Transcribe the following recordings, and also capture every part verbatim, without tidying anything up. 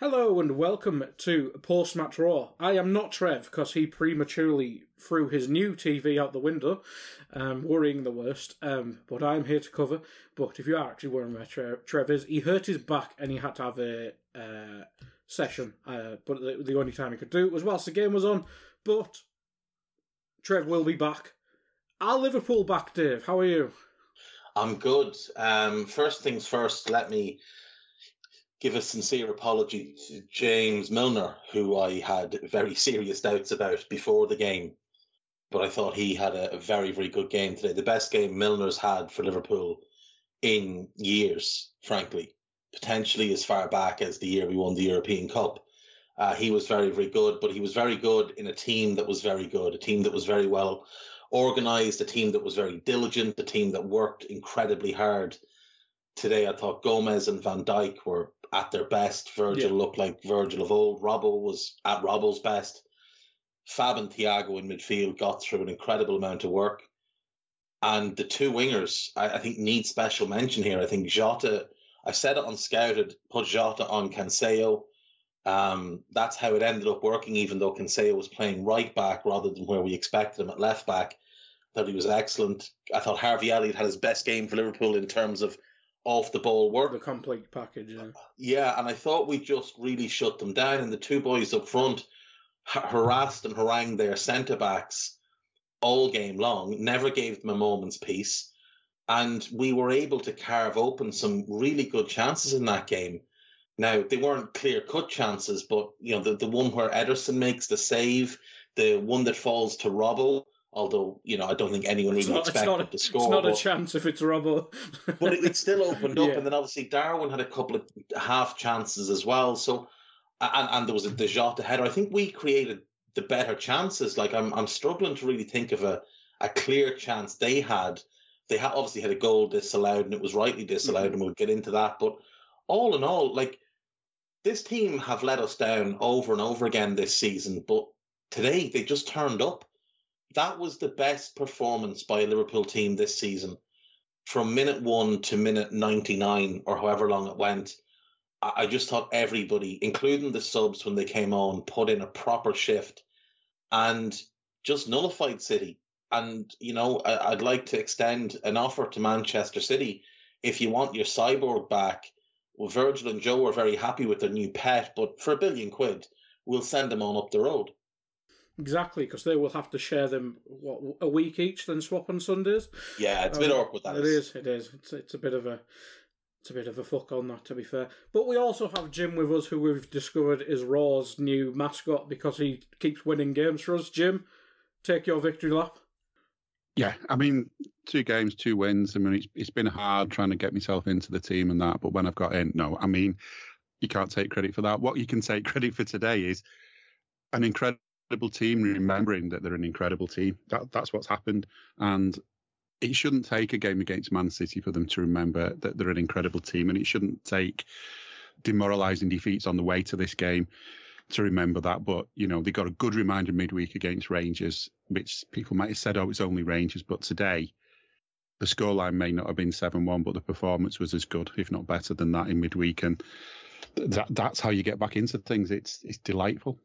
Hello and welcome to Post-Match Raw. I am not Trev, because he prematurely threw his new T V out the window, um, worrying the worst, um, but I'm here to cover. But if you are actually worrying where Trev, Trev is, he hurt his back and he had to have a uh, session, uh, but the, the only time he could do it was whilst the game was on. But Trev will be back. Our Liverpool back, Dave. How are you? I'm good. Um, first things first, let me give a sincere apology to James Milner, who I had very serious doubts about before the game. But I thought he had a very, very good game today. The best game Milner's had for Liverpool in years, frankly. Potentially as far back as the year we won the European Cup. Uh, he was very, very good, but he was very good in a team that was very good, a team that was very well organised, a team that was very diligent, a team that worked incredibly hard. Today I thought Gomez and Van Dijk were at their best. Virgil yeah. looked like Virgil of old. Robbo was at Robbo's best. Fab and Thiago in midfield got through an incredible amount of work. And the two wingers, I, I think, need special mention here. I think Jota, I said it on Scouted, put Jota on Cancelo. Um, that's how it ended up working, even though Cancelo was playing right back rather than where we expected him at left back. I thought he was excellent. I thought Harvey Elliott had his best game for Liverpool in terms of off the ball work. The complete package, yeah. Yeah, and I thought we just really shut them down. And the two boys up front har- harassed and harangued their centre-backs all game long, never gave them a moment's peace. And we were able to carve open some really good chances in that game. Now, they weren't clear-cut chances, but you know the, the one where Ederson makes the save, the one that falls to Robbo, although, you know, I don't think anyone really not, expected a, to score. It's not but, a chance if it's Robbo. But it, it still opened up. Yeah. And then obviously Darwin had a couple of half chances as well. So, and, and there was a De Jota header. I think we created the better chances. Like, I'm I'm struggling to really think of a, a clear chance they had. They had, obviously had a goal disallowed, and it was rightly disallowed, mm-hmm. and we'll get into that. But all in all, like, this team have let us down over and over again this season. But today they just turned up. That was the best performance by a Liverpool team this season. From minute one to minute ninety-nine, or however long it went, I just thought everybody, including the subs when they came on, put in a proper shift and just nullified City. And, you know, I'd like to extend an offer to Manchester City. If you want your cyborg back, well, Virgil and Joe are very happy with their new pet, but for a billion quid, we'll send them on up the road. Exactly, because they will have to share them what a week each, then swap on Sundays. Yeah, it's a bit um, awkward. That it is. is, it is. It's it's a bit of a it's a bit of a fuck on that, to be fair. But we also have Jim with us, who we've discovered is Raw's new mascot because he keeps winning games for us. Jim, take your victory lap. Yeah, I mean, two games, two wins. I mean, it's, it's been hard trying to get myself into the team and that, but when I've got in, no, I mean, you can't take credit for that. What you can take credit for today is an incredible team remembering that they're an incredible team. That, that's what's happened. And it shouldn't take a game against Man City for them to remember that they're an incredible team. And it shouldn't take demoralising defeats on the way to this game to remember that. But, you know, they got a good reminder midweek against Rangers, which people might have said, oh, it's only Rangers. But today, the scoreline may not have been seven one, but the performance was as good, if not better than that in midweek. And that, that's how you get back into things. It's it's delightful.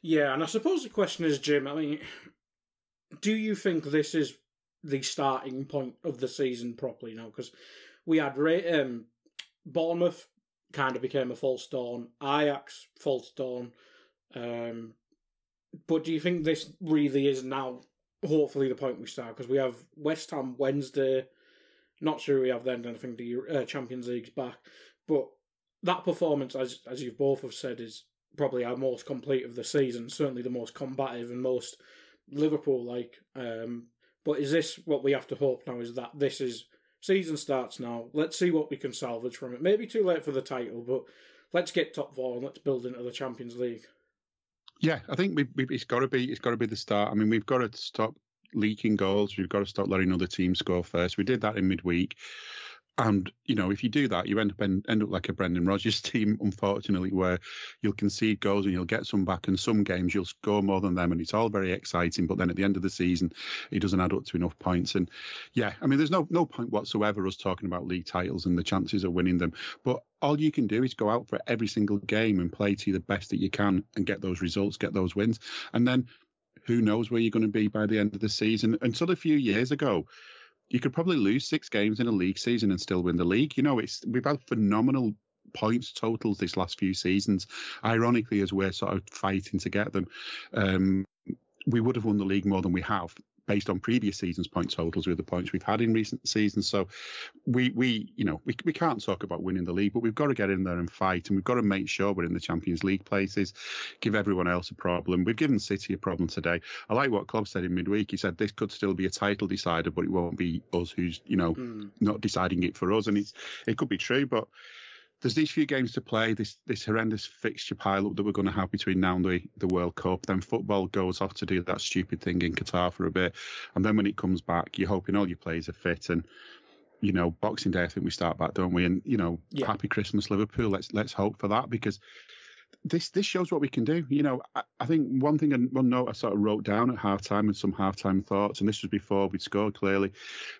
Yeah, and I suppose the question is, Jim, I mean, do you think this is the starting point of the season properly now? Because we had um, Bournemouth, kind of became a false dawn. Ajax, false dawn. Um, but do you think this really is now, hopefully, the point we start? Because we have West Ham Wednesday. Not sure we have then, I think the uh, Champions League's back. But that performance, as as you both have said, is probably our most complete of the season. Certainly the most combative and most Liverpool-like. Um, but is this what we have to hope now, is that this is... Season starts now. Let's see what we can salvage from it. Maybe too late for the title, but let's get top four and let's build into the Champions League. Yeah, I think we, we, it's got to be it's got to be the start. I mean, we've got to stop leaking goals. We've got to stop letting other teams score first. We did that in midweek, and you know, if you do that, you end up end, end up like a Brendan Rodgers team, unfortunately, where you'll concede goals and you'll get some back, and some games you'll score more than them, and it's all very exciting. But then at the end of the season, it doesn't add up to enough points. And yeah, I mean, there's no no point whatsoever us talking about league titles and the chances of winning them. But all you can do is go out for every single game and play to the best that you can and get those results, get those wins. And then who knows where you're going to be by the end of the season. Until a few years ago, you could probably lose six games in a league season and still win the league. You know, it's we've had phenomenal points totals this last few seasons, ironically, as we're sort of fighting to get them. Um, we would have won the league more than we have based on previous seasons' point totals with the points we've had in recent seasons. So we, we you know, we, we can't talk about winning the league, but we've got to get in there and fight, and we've got to make sure we're in the Champions League places, give everyone else a problem. We've given City a problem today. I like what Klopp said in midweek. He said this could still be a title decider, but it won't be us who's, you know, mm. not deciding it for us. And it's it could be true, but there's these few games to play, this this horrendous fixture pile-up that we're going to have between now and the, the World Cup. Then football goes off to do that stupid thing in Qatar for a bit. And then when it comes back, you're hoping all your players are fit. And, you know, Boxing Day, I think we start back, don't we? And, you know, yeah. Happy Christmas, Liverpool. Let's let's hope for that, because this this shows what we can do. You know, I, I think one thing, and one note I sort of wrote down at halftime and some halftime thoughts, and this was before we'd scored clearly,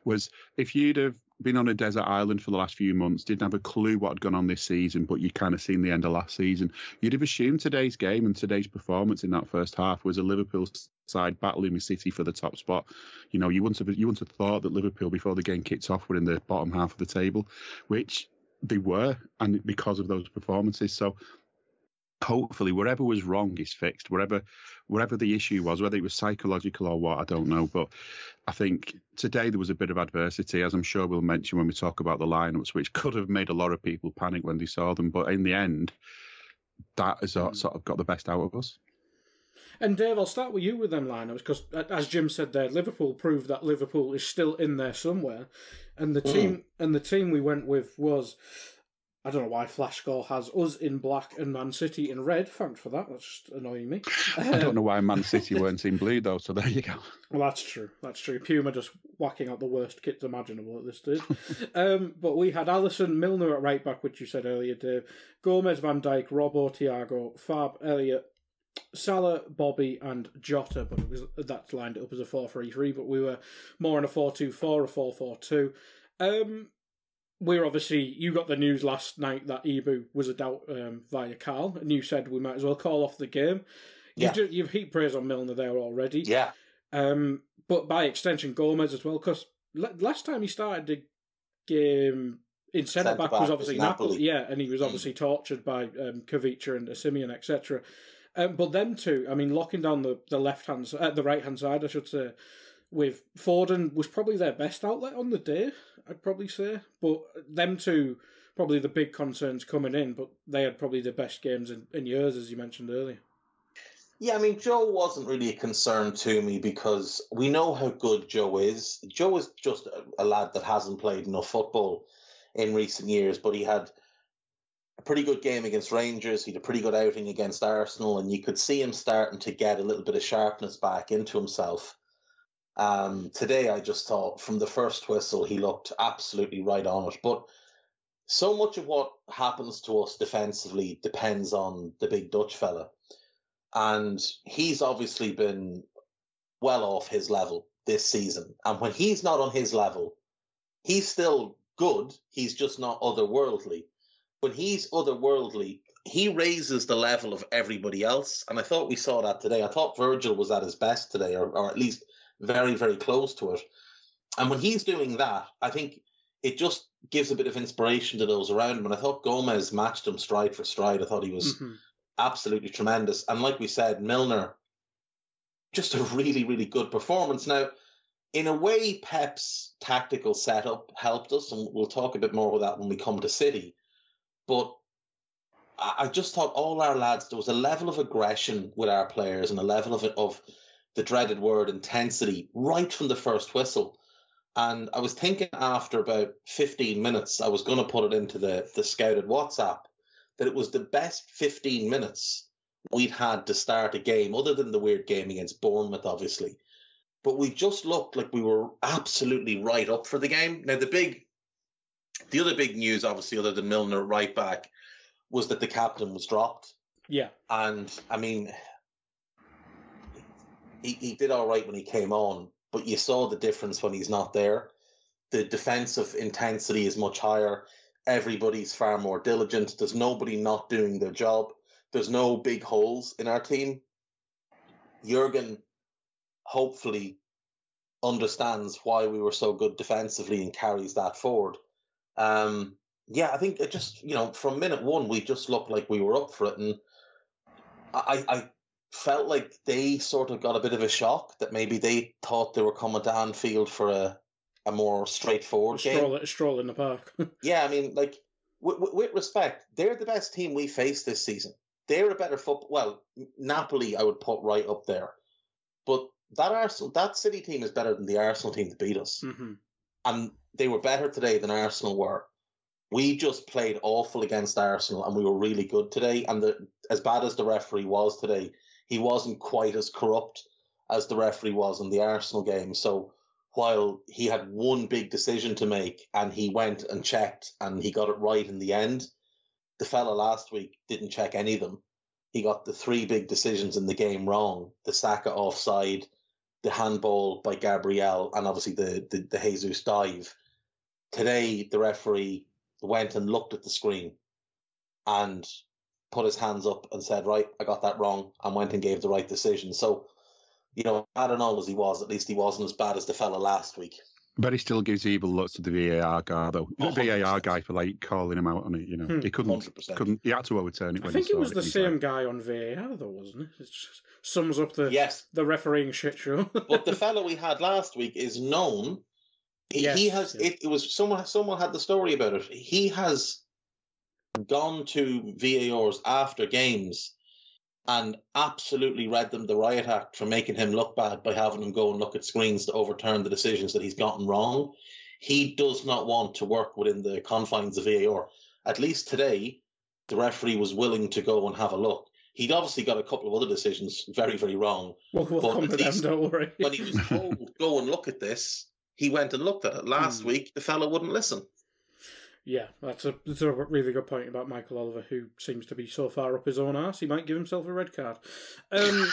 was if you'd have been on a desert island for the last few months, didn't have a clue what had gone on this season, but you kind of seen the end of last season, you'd have assumed today's game and today's performance in that first half was a Liverpool side battling with City for the top spot. You know, you wouldn't have, you wouldn't have thought that Liverpool, before the game kicked off, were in the bottom half of the table, which they were, and because of those performances. So hopefully wherever was wrong is fixed, wherever wherever the issue was, whether it was psychological or what, I don't know. But I think today there was a bit of adversity, as I'm sure we'll mention when we talk about the lineups, which could have made a lot of people panic when they saw them. But in the end, that has sort of got the best out of us. And Dave, I'll start with you with them lineups, because as Jim said there, Liverpool proved that Liverpool is still in there somewhere. And the mm. team and the team we went with was... I don't know why FlashScore has us in black and Man City in red. Thanks for that. That's just annoying me. I don't know why Man City weren't in blue, though, so there you go. Well, that's true. That's true. Puma just whacking out the worst kits imaginable at this stage. um, but we had Alisson, Milner at right-back, which you said earlier, Dave, Gomez, Van Dijk, Robbo, Thiago, Fab, Elliott, Salah, Bobby and Jota. But it was that's lined up as a four three three, but we were more in a four two four, a four four two. Um... We're obviously, you got the news last night that Ibu was a doubt um, via Carl, and you said we might as well call off the game. Yeah. You've, you've heaped praise on Milner there already. Yeah. Um, but by extension, Gomez as well, because l- last time he started the game in centre-back was obviously Napoli. Napoli. Yeah, and he was obviously mm. tortured by um, Kovica and Osimhen, et cetera. Um, but them two, I mean, locking down the, the left-hand uh, the right-hand side, I should say, with Foden was probably their best outlet on the day, I'd probably say. But them two, probably the big concerns coming in, but they had probably the best games in, in years, as you mentioned earlier. Yeah, I mean, Joe wasn't really a concern to me because we know how good Joe is. Joe is just a, a lad that hasn't played enough football in recent years, but he had a pretty good game against Rangers. He had a pretty good outing against Arsenal, and you could see him starting to get a little bit of sharpness back into himself. Um, today, I just thought from the first whistle, he looked absolutely right on it. But so much of what happens to us defensively depends on the big Dutch fella. And he's obviously been well off his level this season. And when he's not on his level, he's still good. He's just not otherworldly. When he's otherworldly, he raises the level of everybody else. And I thought we saw that today. I thought Virgil was at his best today, or, or at least very, very close to it. And when he's doing that, I think it just gives a bit of inspiration to those around him. And I thought Gomez matched him stride for stride. I thought he was... Mm-hmm. Absolutely tremendous. And like we said, Milner, just a really, really good performance. Now, in a way, Pep's tactical setup helped us, and we'll talk a bit more about that when we come to City. But I just thought all our lads, there was a level of aggression with our players and a level of, of the dreaded word intensity right from the first whistle. And I was thinking after about fifteen minutes, I was going to put it into the, the scouted WhatsApp, that it was the best fifteen minutes we'd had to start a game, other than the weird game against Bournemouth, obviously. But we just looked like we were absolutely right up for the game. Now, the big, the other big news, obviously, other than Milner right back, was that the captain was dropped. Yeah. And, I mean, he, he did all right when he came on, but you saw the difference when he's not there. The defensive intensity is much higher. Everybody's far more diligent. There's nobody not doing their job. There's no big holes in our team. Jürgen hopefully understands why we were so good defensively and carries that forward. Um, yeah, I think it just, you know, from minute one, we just looked like we were up for it. And I, I felt like they sort of got a bit of a shock that maybe they thought they were coming to Anfield for a a more straightforward a stroll, game. A stroll in the park. Yeah, I mean, like, w- w- with respect, they're the best team we faced this season. They're a better football... Well, Napoli I would put right up there. But that Arsenal, that City team is better than the Arsenal team that beat us. Mm-hmm. And they were better today than Arsenal were. We just played awful against Arsenal, and we were really good today. And the, as bad as the referee was today, he wasn't quite as corrupt as the referee was in the Arsenal game. So... while he had one big decision to make and he went and checked and he got it right in the end, the fella last week didn't check any of them. He got the three big decisions in the game wrong. The Saka offside, the handball by Gabriel, and obviously the, the, the Jesus dive. Today, the referee went and looked at the screen and put his hands up and said, right, I got that wrong, and went and gave the right decision. So, you know, I don't know as he was. At least he wasn't as bad as the fella last week. But he still gives evil looks to the V A R guy, though. The one hundred percent V A R guy for like calling him out on it. You know, hmm. he couldn't, one hundred percent couldn't. He had to overturn it. When I think he it was it the same guy on V A R, though, wasn't it? It just sums up the yes. the refereeing shit show. But the fella we had last week is known. Yes. He has. Yes. It, it was someone. Someone had the story about it. He has gone to V A Rs after games and absolutely read them the riot act for making him look bad by having him go and look at screens to overturn the decisions that he's gotten wrong. He does not want to work within the confines of V A R. At least today, the referee was willing to go and have a look. He'd obviously got a couple of other decisions very, very wrong. We'll, we'll come to them, don't worry. When he was told, go and look at this, he went and looked at it. Last mm. week, the fellow wouldn't listen. Yeah, that's a, that's a really good point about Michael Oliver, who seems to be so far up his own arse, he might give himself a red card. Um,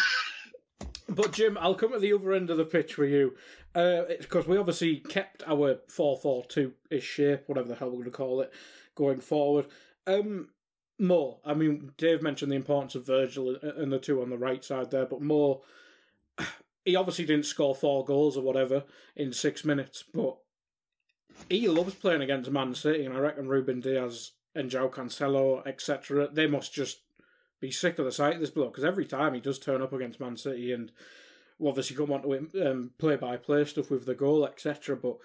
but, Jim, I'll come to the other end of the pitch for you, because uh, we obviously kept our four four two-ish shape, whatever the hell we're going to call it, going forward. Um, Mo, I mean, Dave mentioned the importance of Virgil and the two on the right side there, but Mo, he obviously didn't score four goals or whatever in six minutes, but... he loves playing against Man City, and I reckon Rúben Dias and João Cancelo, et cetera, they must just be sick of the sight of this bloke, because every time he does turn up against Man City, and we'll obviously come on to him, um, play-by-play stuff with the goal, et cetera, but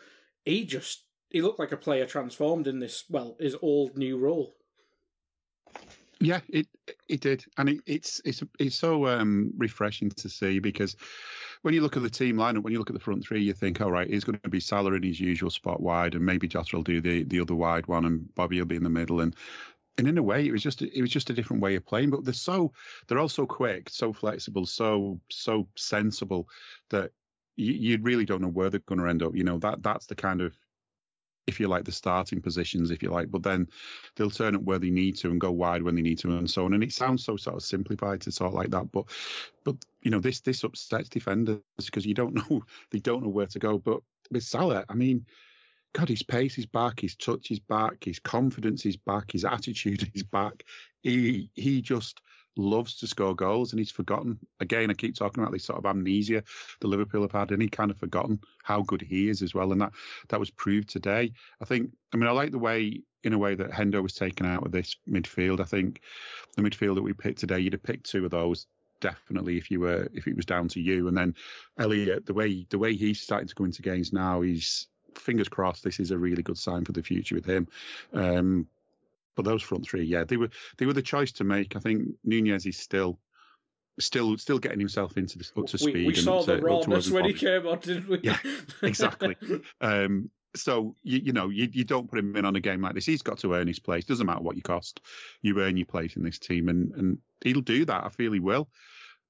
he just, he looked like a player transformed in this, well, his old new role. Yeah, it it did, and it, it's it's it's so um, refreshing to see, because when you look at the team lineup, when you look at the front three, you think, all right, it's going to be Salah in his usual spot wide, and maybe Jota will do the, the other wide one, and Bobby will be in the middle, and and in a way, it was just it was just a different way of playing. But they're so they're all so quick, so flexible, so so sensible that you, you really don't know where they're going to end up. You know, that that's the kind of, if you like, the starting positions, if you like, but then they'll turn up where they need to and go wide when they need to and so on. And it sounds so sort of simplified to sort of like that, but, but you know, this this upsets defenders because you don't know, they don't know where to go. But with Salah, I mean, God, his pace is back, his touch is back, his confidence is back, his attitude is back. He he just loves to score goals, and he's forgotten. Again, I keep talking about this sort of amnesia the Liverpool have had, and he kind of forgotten how good he is as well. And that that was proved today. I think, I mean, I like the way, in a way, that Hendo was taken out of this midfield. I think the midfield that we picked today, you'd have picked two of those definitely if you were, if it was down to you. And then Elliott, the way the way he's starting to go into games now, he's, fingers crossed, this is a really good sign for the future with him. Um, But those front three, yeah, they were they were the choice to make. I think Núñez is still still still getting himself into the up to speed. We, we saw and, the uh, rawness when he came on, didn't we? Yeah, exactly. um, so you, you know you, you don't put him in on a game like this. He's got to earn his place. Doesn't matter what you cost, you earn your place in this team, and and he'll do that. I feel he will.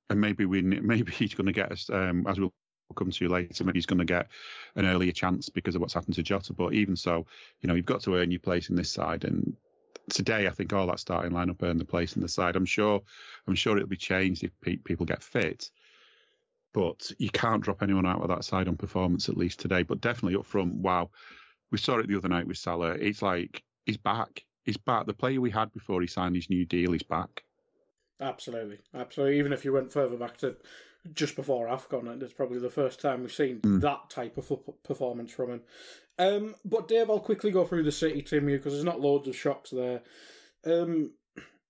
And maybe we maybe he's going to get us, um, as we'll come to later, maybe he's going to get an earlier chance because of what's happened to Jota. But even so, you know, you've got to earn your place in this side. And today, I think all that starting lineup earned the place in the side. I'm sure, I'm sure it'll be changed if pe- people get fit, but you can't drop anyone out of that side on performance, at least today. But definitely up front, wow, we saw it the other night with Salah. It's like he's back, he's back. The player we had before he signed his new deal is back. Absolutely, absolutely. Even if you went further back to just before AFCON, it's probably the first time we've seen mm. that type of performance from him. Um, but Dave, I'll quickly go through the City team here because there's not loads of shocks there. Um,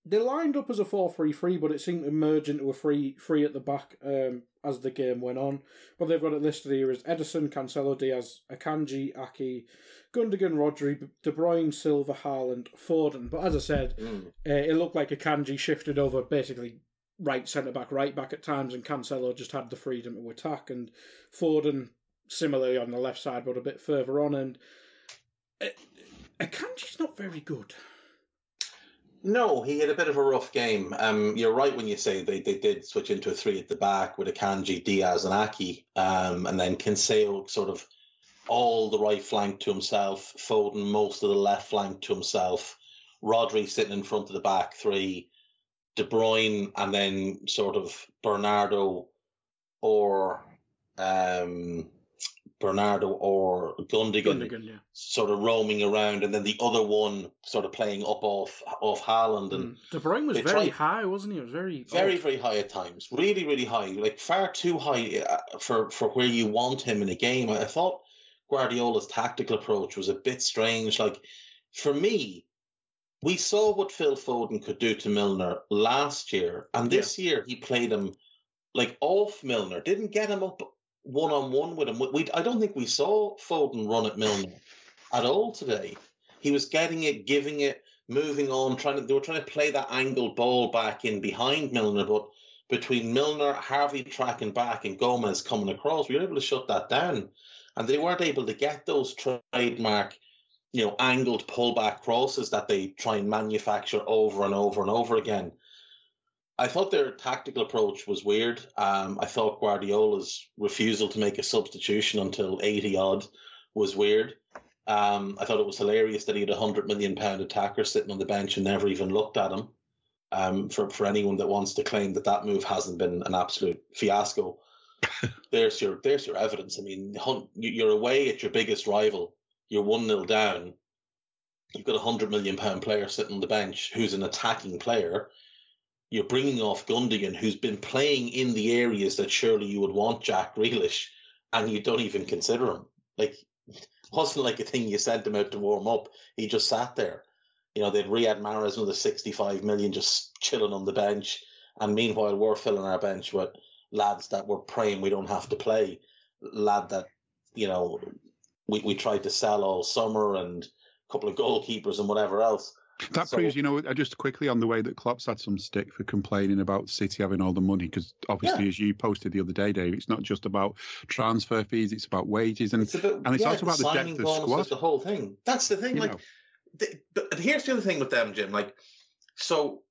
they lined up as a four three three, but it seemed to merge into a three three at the back um, as the game went on. But they've got it listed here as Ederson, Cancelo, Dias, Akanji, Aki, Gundogan, Rodri, De Bruyne, Silva, Haaland, Foden. But as I said, mm. uh, it looked like Akanji shifted over basically right centre-back, right-back at times, and Cancelo just had the freedom to attack, and Foden similarly on the left side, but a bit further on. And Akanji's not very good. No, he had a bit of a rough game. Um, you're right when you say they, they did switch into a three at the back with Akanji, Diaz and Aki, um, and then Cancelo sort of all the right flank to himself, Foden most of the left flank to himself, Rodri sitting in front of the back three, De Bruyne, and then sort of Bernardo or... Um, Bernardo or Gundogan, Gundogan yeah. sort of roaming around, and then the other one sort of playing up off off Haaland. And mm. De Bruyne was very tried, high, wasn't he? It was very very old. very high at times, really really high, like far too high for for where you want him in a game. I thought Guardiola's tactical approach was a bit strange. Like for me, we saw what Phil Foden could do to Milner last year, and this yeah. year he played him like off Milner, didn't get him up one-on-one with him. We, I don't think we saw Foden run at Milner at all today. He was getting it, giving it, moving on, trying to, they were trying to play that angled ball back in behind Milner, but between Milner, Harvey tracking back and Gomez coming across, we were able to shut that down. And they weren't able to get those trademark, you know, angled pullback crosses that they try and manufacture over and over and over again. I thought their tactical approach was weird. Um, I thought Guardiola's refusal to make a substitution until eighty odd was weird. Um, I thought it was hilarious that he had a one hundred million pound attacker sitting on the bench and never even looked at him. Um, for, for anyone that wants to claim that that move hasn't been an absolute fiasco, there's your there's your evidence. I mean, you're away at your biggest rival. You're one nil down. You've got a one hundred million pound player sitting on the bench who's an attacking player. You're bringing off Gundogan, who's been playing in the areas that surely you would want Jack Grealish, and you don't even consider him. Like, it wasn't like a thing you sent him out to warm up. He just sat there. You know, they'd Riyad Mahrez with a sixty-five million just chilling on the bench, and meanwhile we're filling our bench with lads that we're praying we don't have to play, lad that, you know, we, we tried to sell all summer and a couple of goalkeepers and whatever else. That so, proves, you know, just quickly on the way that Klopp's had some stick for complaining about City having all the money, because obviously, yeah. as you posted the other day, Dave, it's not just about transfer fees, it's about wages, and it's, a bit, and it's yeah, also about the depth of squad. The whole thing. That's the thing. You like, the, but here's the other thing with them, Jim. Like, so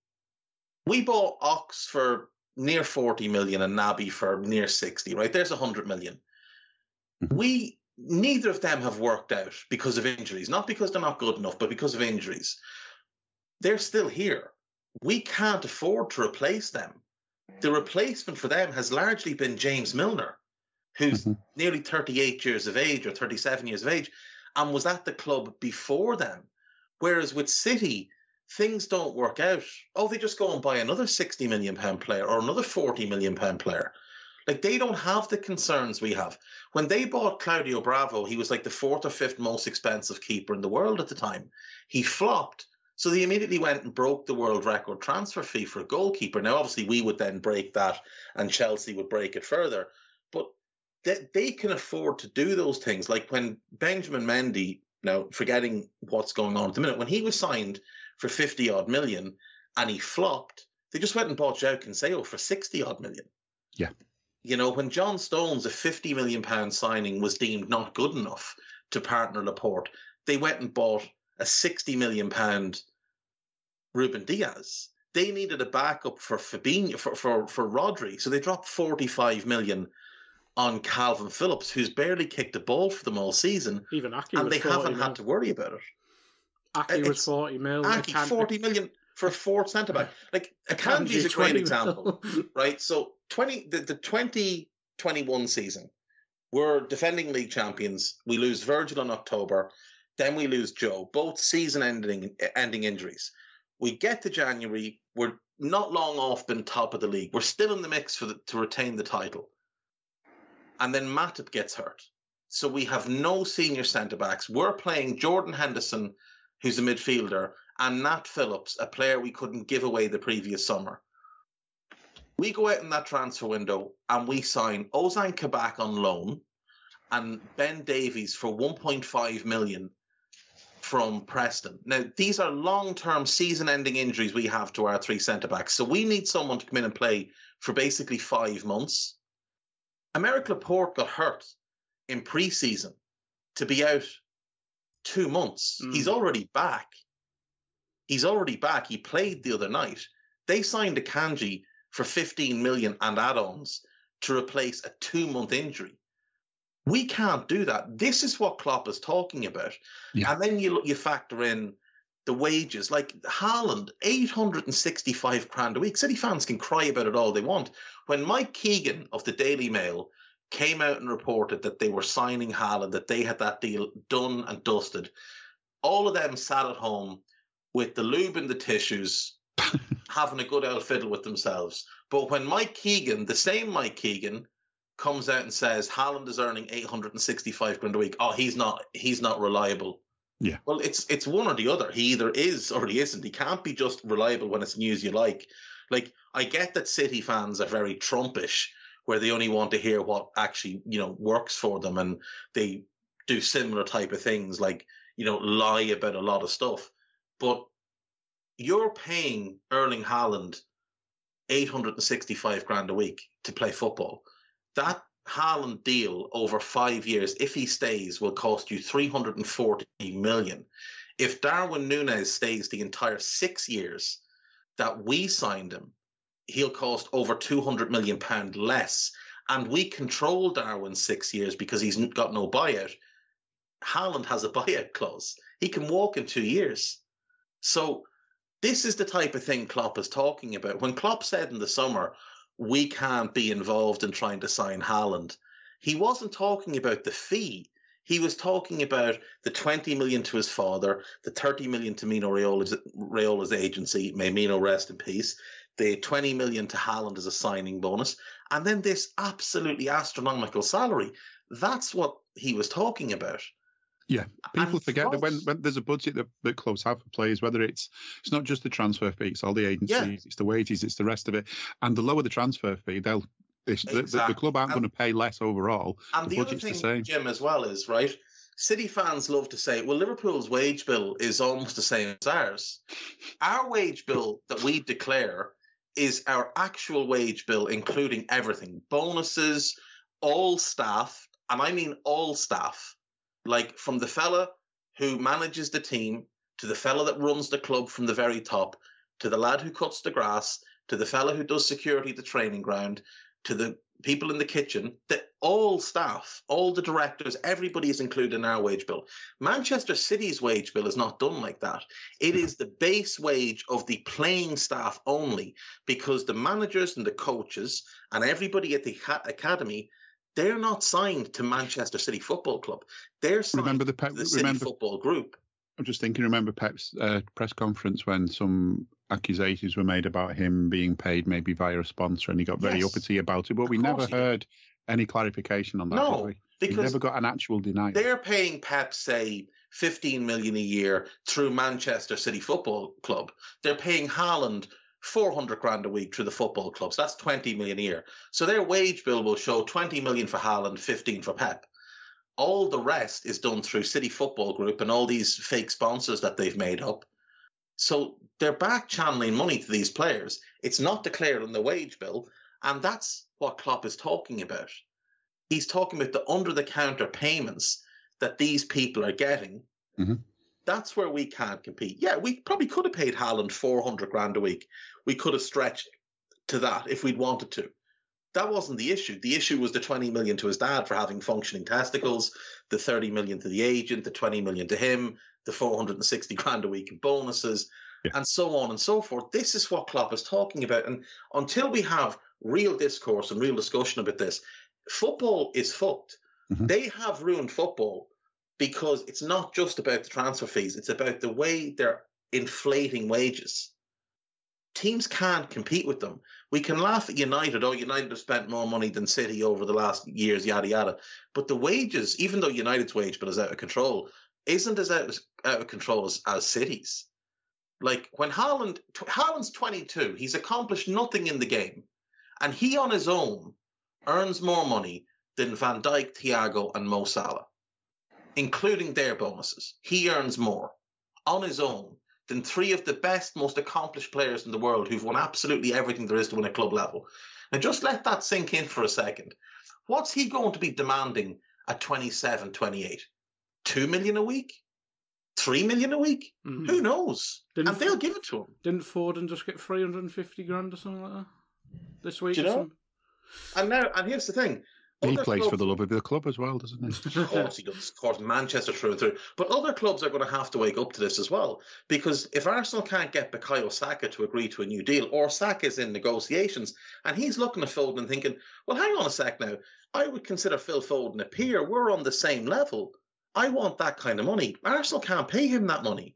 we bought Ox for near forty million and Naby for near sixty, right? There's one hundred million. Mm-hmm. We... Neither of them have worked out because of injuries, not because they're not good enough, but because of injuries. They're still here. We can't afford to replace them. The replacement for them has largely been James Milner, who's mm-hmm. nearly thirty-eight years of age or thirty-seven years of age and was at the club before them. Whereas with City, things don't work out. Oh, they just go and buy another sixty million pound player or another forty million pound player. Like, they don't have the concerns we have. When they bought Claudio Bravo, he was like the fourth or fifth most expensive keeper in the world at the time. He flopped, so they immediately went and broke the world record transfer fee for a goalkeeper. Now, obviously, we would then break that, and Chelsea would break it further. But they, they can afford to do those things. Like when Benjamin Mendy, now forgetting what's going on at the minute, when he was signed for fifty-odd million and he flopped, they just went and bought João Cancelo for sixty-odd million. Yeah. You know, when John Stones, a fifty million pound signing, was deemed not good enough to partner Laporte, they went and bought a sixty million pound Rúben Dias. They needed a backup for Fabinho, for, for, for Rodri. So they dropped forty-five million on Calvin Phillips, who's barely kicked a ball for them all season. Even Aki and was they haven't mil. had to worry about it. Aki it's, was forty mil. Aki, forty million for a fourth centre-back. Like, Akanji is a great example, right? So twenty the, the twenty twenty-one season, we're defending league champions. We lose Virgil in October. Then we lose Joe. Both season-ending ending injuries. We get to January. We're not long off been top of the league. We're still in the mix for the, to retain the title. And then Matip gets hurt. So we have no senior centre-backs. We're playing Jordan Henderson, who's a midfielder, and Nat Phillips, a player we couldn't give away the previous summer. We go out in that transfer window and we sign Ozan Kabak on loan and Ben Davies for one point five million from Preston. Now, these are long-term season-ending injuries we have to our three centre-backs. So we need someone to come in and play for basically five months. Americ Laporte got hurt in pre-season to be out two months. Mm. He's already back. He's already back. He played the other night. They signed Akanji for fifteen million and add-ons to replace a two-month injury. We can't do that. This is what Klopp is talking about. Yeah. And then you you factor in the wages. Like Haaland, eight hundred sixty-five grand a week. City fans can cry about it all they want. When Mike Keegan of the Daily Mail came out and reported that they were signing Haaland, that they had that deal done and dusted, all of them sat at home with the lube and the tissues, having a good old fiddle with themselves. But when Mike Keegan, the same Mike Keegan, comes out and says Haaland is earning eight hundred sixty-five grand a week, oh, he's not, he's not reliable. Yeah. Well, it's it's one or the other. He either is or he isn't. He can't be just reliable when it's news you like. Like, I get that City fans are very Trumpish, where they only want to hear what actually, you know, works for them, and they do similar type of things, like, you know, lie about a lot of stuff. But you're paying Erling Haaland eight hundred sixty-five grand a week to play football. That Haaland deal over five years, if he stays, will cost you three hundred forty million. If Darwin Núñez stays the entire six years that we signed him, he'll cost over two hundred million pounds less. And we control Darwin six years because he's got no buyout. Haaland has a buyout clause. He can walk in two years. So this is the type of thing Klopp is talking about. When Klopp said in the summer, we can't be involved in trying to sign Haaland, he wasn't talking about the fee. He was talking about the twenty million to his father, the thirty million to Mino Raiola, Raiola's agency, may Mino rest in peace, the twenty million to Haaland as a signing bonus, and then this absolutely astronomical salary. That's what he was talking about. Yeah, people forget that when, when there's a budget that, that clubs have for players, whether it's it's not just the transfer fee, it's all the agencies, yeah. it's the wages, it's the rest of it. And the lower the transfer fee, they'll exactly. the, the club aren't and, going to pay less overall. And the, the other thing, Jim, as well is, right, City fans love to say, well, Liverpool's wage bill is almost the same as ours. Our wage bill that we declare is our actual wage bill, including everything, bonuses, all staff, and I mean all staff, like from the fella who manages the team to the fella that runs the club from the very top, to the lad who cuts the grass, to the fella who does security at the training ground, to the people in the kitchen, that all staff, all the directors, everybody is included in our wage bill. Manchester City's wage bill is not done like that. It is the base wage of the playing staff only, because the managers and the coaches and everybody at the academy, they're not signed to Manchester City Football Club. They're signed remember the Pep, to the City remember, Football Group. I'm just thinking, remember Pep's uh, press conference when some accusations were made about him being paid maybe via a sponsor, and he got very yes. uppity about it, but we never heard any clarification on that. No, we? because we never got an actual denial. They're paying Pep, say, fifteen million a year through Manchester City Football Club. They're paying Haaland four hundred grand a week through the football clubs. That's twenty million a year. So their wage bill will show twenty million for Haaland, fifteen for Pep. All the rest is done through City Football Group and all these fake sponsors that they've made up. So they're back channeling money to these players. It's not declared on the wage bill, and that's what Klopp is talking about. He's talking about the under-the-counter payments that these people are getting. Mm-hmm. That's where we can't compete. Yeah, we probably could have paid Haaland four hundred grand a week. We could have stretched to that if we'd wanted to. That wasn't the issue. The issue was the twenty million to his dad for having functioning testicles, the thirty million to the agent, the twenty million to him, the four hundred sixty grand a week in bonuses, yeah. and so on and so forth. This is what Klopp is talking about. And until we have real discourse and real discussion about this, football is fucked. Mm-hmm. They have ruined football because it's not just about the transfer fees. It's about the way they're inflating wages. Teams can't compete with them. We can laugh at United. Oh, United have spent more money than City over the last years, yada, yada. But the wages, even though United's wage bill is out of control, isn't as out of, out of control as, as City's. Like, when Haaland, t- Haaland's twenty-two, he's accomplished nothing in the game, and he on his own earns more money than Van Dijk, Thiago, and Mo Salah, including their bonuses. He earns more on his own than three of the best, most accomplished players in the world who've won absolutely everything there is to win at club level. Now, just let that sink in for a second. What's he going to be demanding at twenty-seven, twenty-eight? Two million a week? Three million a week? Mm-hmm. Who knows? Didn't and they'll Ford, give it to him. Didn't Foden just get three hundred fifty grand or something like that this week? Do you know? Some... And now, and here's the thing. He plays clubs, for the love of the club as well, doesn't he? Of course he does. Of course, Manchester through and through. But other clubs are going to have to wake up to this as well. Because if Arsenal can't get Bukayo Saka to agree to a new deal, or Saka's in negotiations, and he's looking at Foden and thinking, well, hang on a sec now. I would consider Phil Foden a peer. We're on the same level. I want that kind of money. Arsenal can't pay him that money.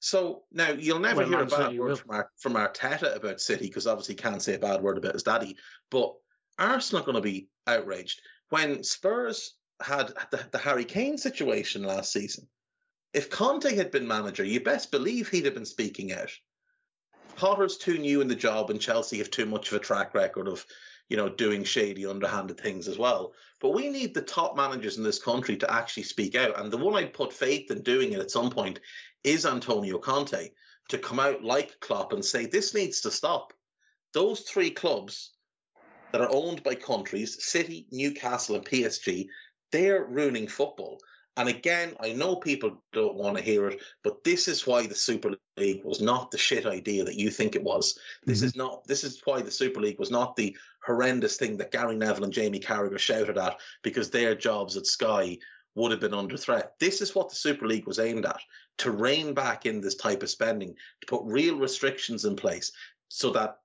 So, now, you'll never well, hear a bad word from, our, from Arteta about City, because obviously he can't say a bad word about his daddy. But Arsenal are going to be outraged. When Spurs had the, the Harry Kane situation last season, if Conte had been manager, you best believe he'd have been speaking out. Potter's too new in the job, and Chelsea have too much of a track record of, you know, doing shady, underhanded things as well. But we need the top managers in this country to actually speak out. And the one I'd put faith in doing it at some point is Antonio Conte, to come out like Klopp and say, this needs to stop. Those three clubs that are owned by countries, City, Newcastle and P S G, they're ruining football. And again, I know people don't want to hear it, but this is why the Super League was not the shit idea that you think it was. This mm-hmm. is not. This is why the Super League was not the horrendous thing that Gary Neville and Jamie Carragher shouted at because their jobs at Sky would have been under threat. This is what the Super League was aimed at, to rein back in this type of spending, to put real restrictions in place so that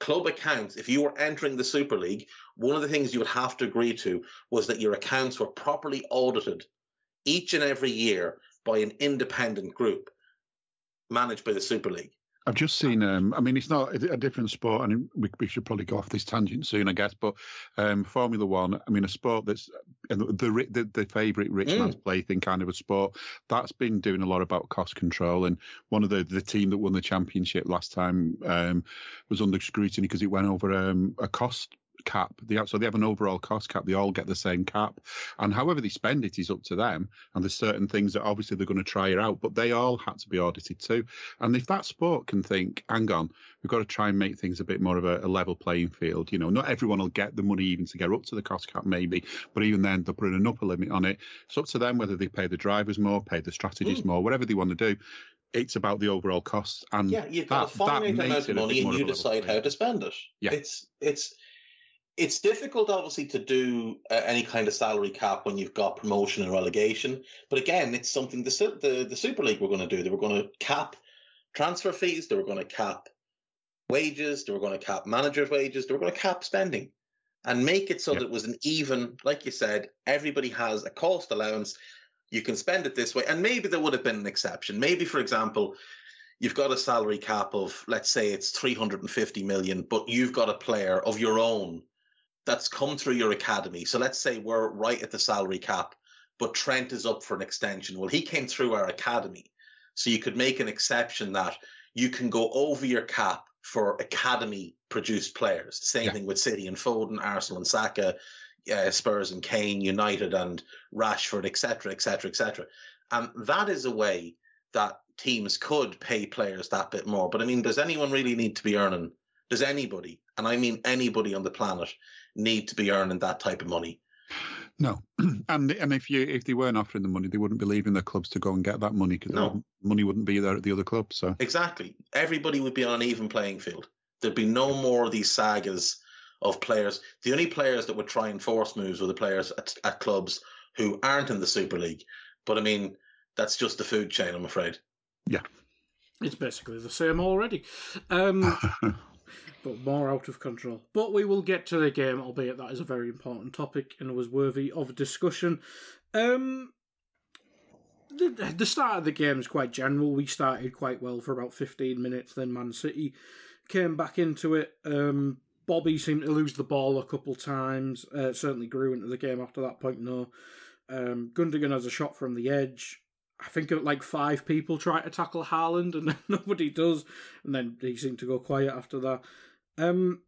club accounts, if you were entering the Super League, one of the things you would have to agree to was that your accounts were properly audited each and every year by an independent group managed by the Super League. I've just seen, um, I mean, it's not a different sport, and we, we should probably go off this tangent soon, I guess, but um, Formula One, I mean, a sport that's the the, the favourite rich mm. man's plaything kind of a sport, that's been doing a lot about cost control, and one of the, the team that won the championship last time um, was under scrutiny because it went over um, a cost cap. They have, so they have an overall cost cap. They all get the same cap. And however they spend it is up to them. And there's certain things that obviously they're going to try it out, but they all had to be audited too. And if that sport can think, hang on, we've got to try and make things a bit more of a, a level playing field. You know, not everyone will get the money even to get up to the cost cap maybe, but even then they'll put an upper limit on it. It's up to them whether they pay the drivers more, pay the strategists mm. more, whatever they want to do. It's about the overall costs, and yeah, you've got that, a finite amount of money, and you decide how to spend it. Yeah. It's it's it's difficult, obviously, to do uh, any kind of salary cap when you've got promotion and relegation. But again, it's something the the, the Super League were going to do. They were going to cap transfer fees. They were going to cap wages. They were going to cap managers' wages. They were going to cap spending, and make it so yeah. that it was an even. Like you said, everybody has a cost allowance. You can spend it this way. And maybe there would have been an exception. Maybe, for example, you've got a salary cap of, let's say it's three hundred fifty million, but you've got a player of your own that's come through your academy. So let's say we're right at the salary cap, but Trent is up for an extension. Well, he came through our academy. So you could make an exception that you can go over your cap for academy-produced players. Same yeah. thing with City and Foden, Arsenal and Saka, Uh, Spurs and Kane, United and Rashford, et cetera, et cetera, et cetera. And that is a way that teams could pay players that bit more. But I mean, does anyone really need to be earning? Does anybody, and I mean anybody on the planet, need to be earning that type of money? No, and and if you if they weren't offering the money, they wouldn't be leaving their clubs to go and get that money because no. money wouldn't be there at the other club. So exactly, everybody would be on an even playing field. There'd be no more of these sagas of players. The only players that would try and force moves were the players at, at clubs who aren't in the Super League. But, I mean, that's just the food chain, I'm afraid. Yeah. It's basically the same already. Um, but more out of control. But we will get to the game, albeit that is a very important topic and was worthy of discussion. Um, the, the start of the game is quite general. We started quite well for about fifteen minutes, then Man City came back into it. Um, Bobby seemed to lose the ball a couple times, uh, certainly grew into the game after that point, no. Um, Gundogan has a shot from the edge. I think like five people try to tackle Haaland and nobody does. And then he seemed to go quiet after that. Um,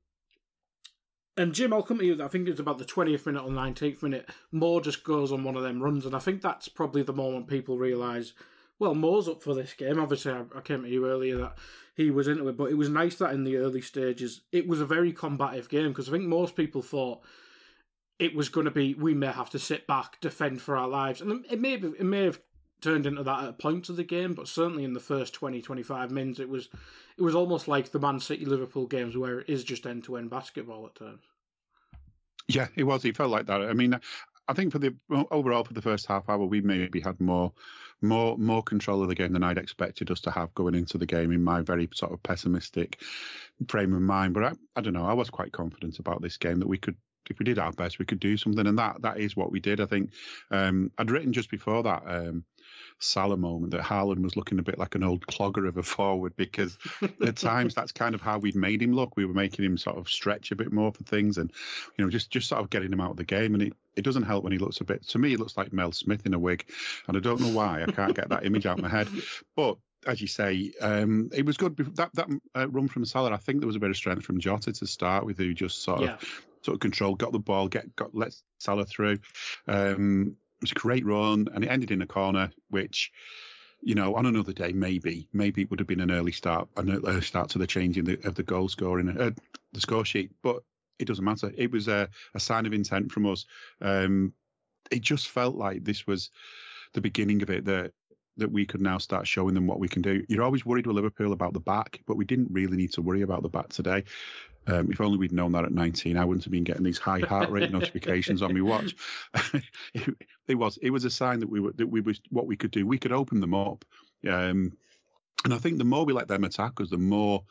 and Jim, I'll come to you. I think it's about the twentieth minute or nineteenth minute. Moore just goes on one of them runs. And I think that's probably the moment people realise, well, Moore's up for this game. Obviously, I, I came to you earlier that he was into it, but it was nice that in the early stages, it was a very combative game because I think most people thought it was going to be, we may have to sit back, defend for our lives. And it may, be, it may have turned into that at points of the game, but certainly in the first twenty, twenty-five minutes, it was it was almost like the Man City-Liverpool games where it is just end-to-end basketball at times. Yeah, it was. It felt like that. I mean, I think for the overall for the first half hour, we maybe had more more more control of the game than I'd expected us to have going into the game in my very sort of pessimistic frame of mind. But I, I don't know, I was quite confident about this game that we could, if we did our best, we could do something. And that that is what we did, I think. Um, I'd written just before that um, Salah moment that Haaland was looking a bit like an old clogger of a forward because at times that's kind of how we'd made him look. We were making him sort of stretch a bit more for things and, you know, just, just sort of getting him out of the game. And it, It doesn't help when he looks a bit, to me, he looks like Mel Smith in a wig. And I don't know why. I can't get that image out of my head. But as you say, um, it was good. That that uh, run from Salah, I think there was a bit of strength from Jota to start with, who just sort yeah. of sort of controlled, got the ball, get got let Salah through. Um, it was a great run. And it ended in a corner, which, you know, on another day, maybe, maybe it would have been an early start, an early start to the changing the, of the goal scoring, uh, the score sheet. But it doesn't matter. It was a, a sign of intent from us. Um, it just felt like this was the beginning of it, that that we could now start showing them what we can do. You're always worried with Liverpool about the back, but we didn't really need to worry about the back today. Um, if only we'd known that at nineteen, I wouldn't have been getting these high heart rate notifications on my watch. it, it was it was a sign that we were that we was what we could do. We could open them up, um, and I think the more we let them attack us, the more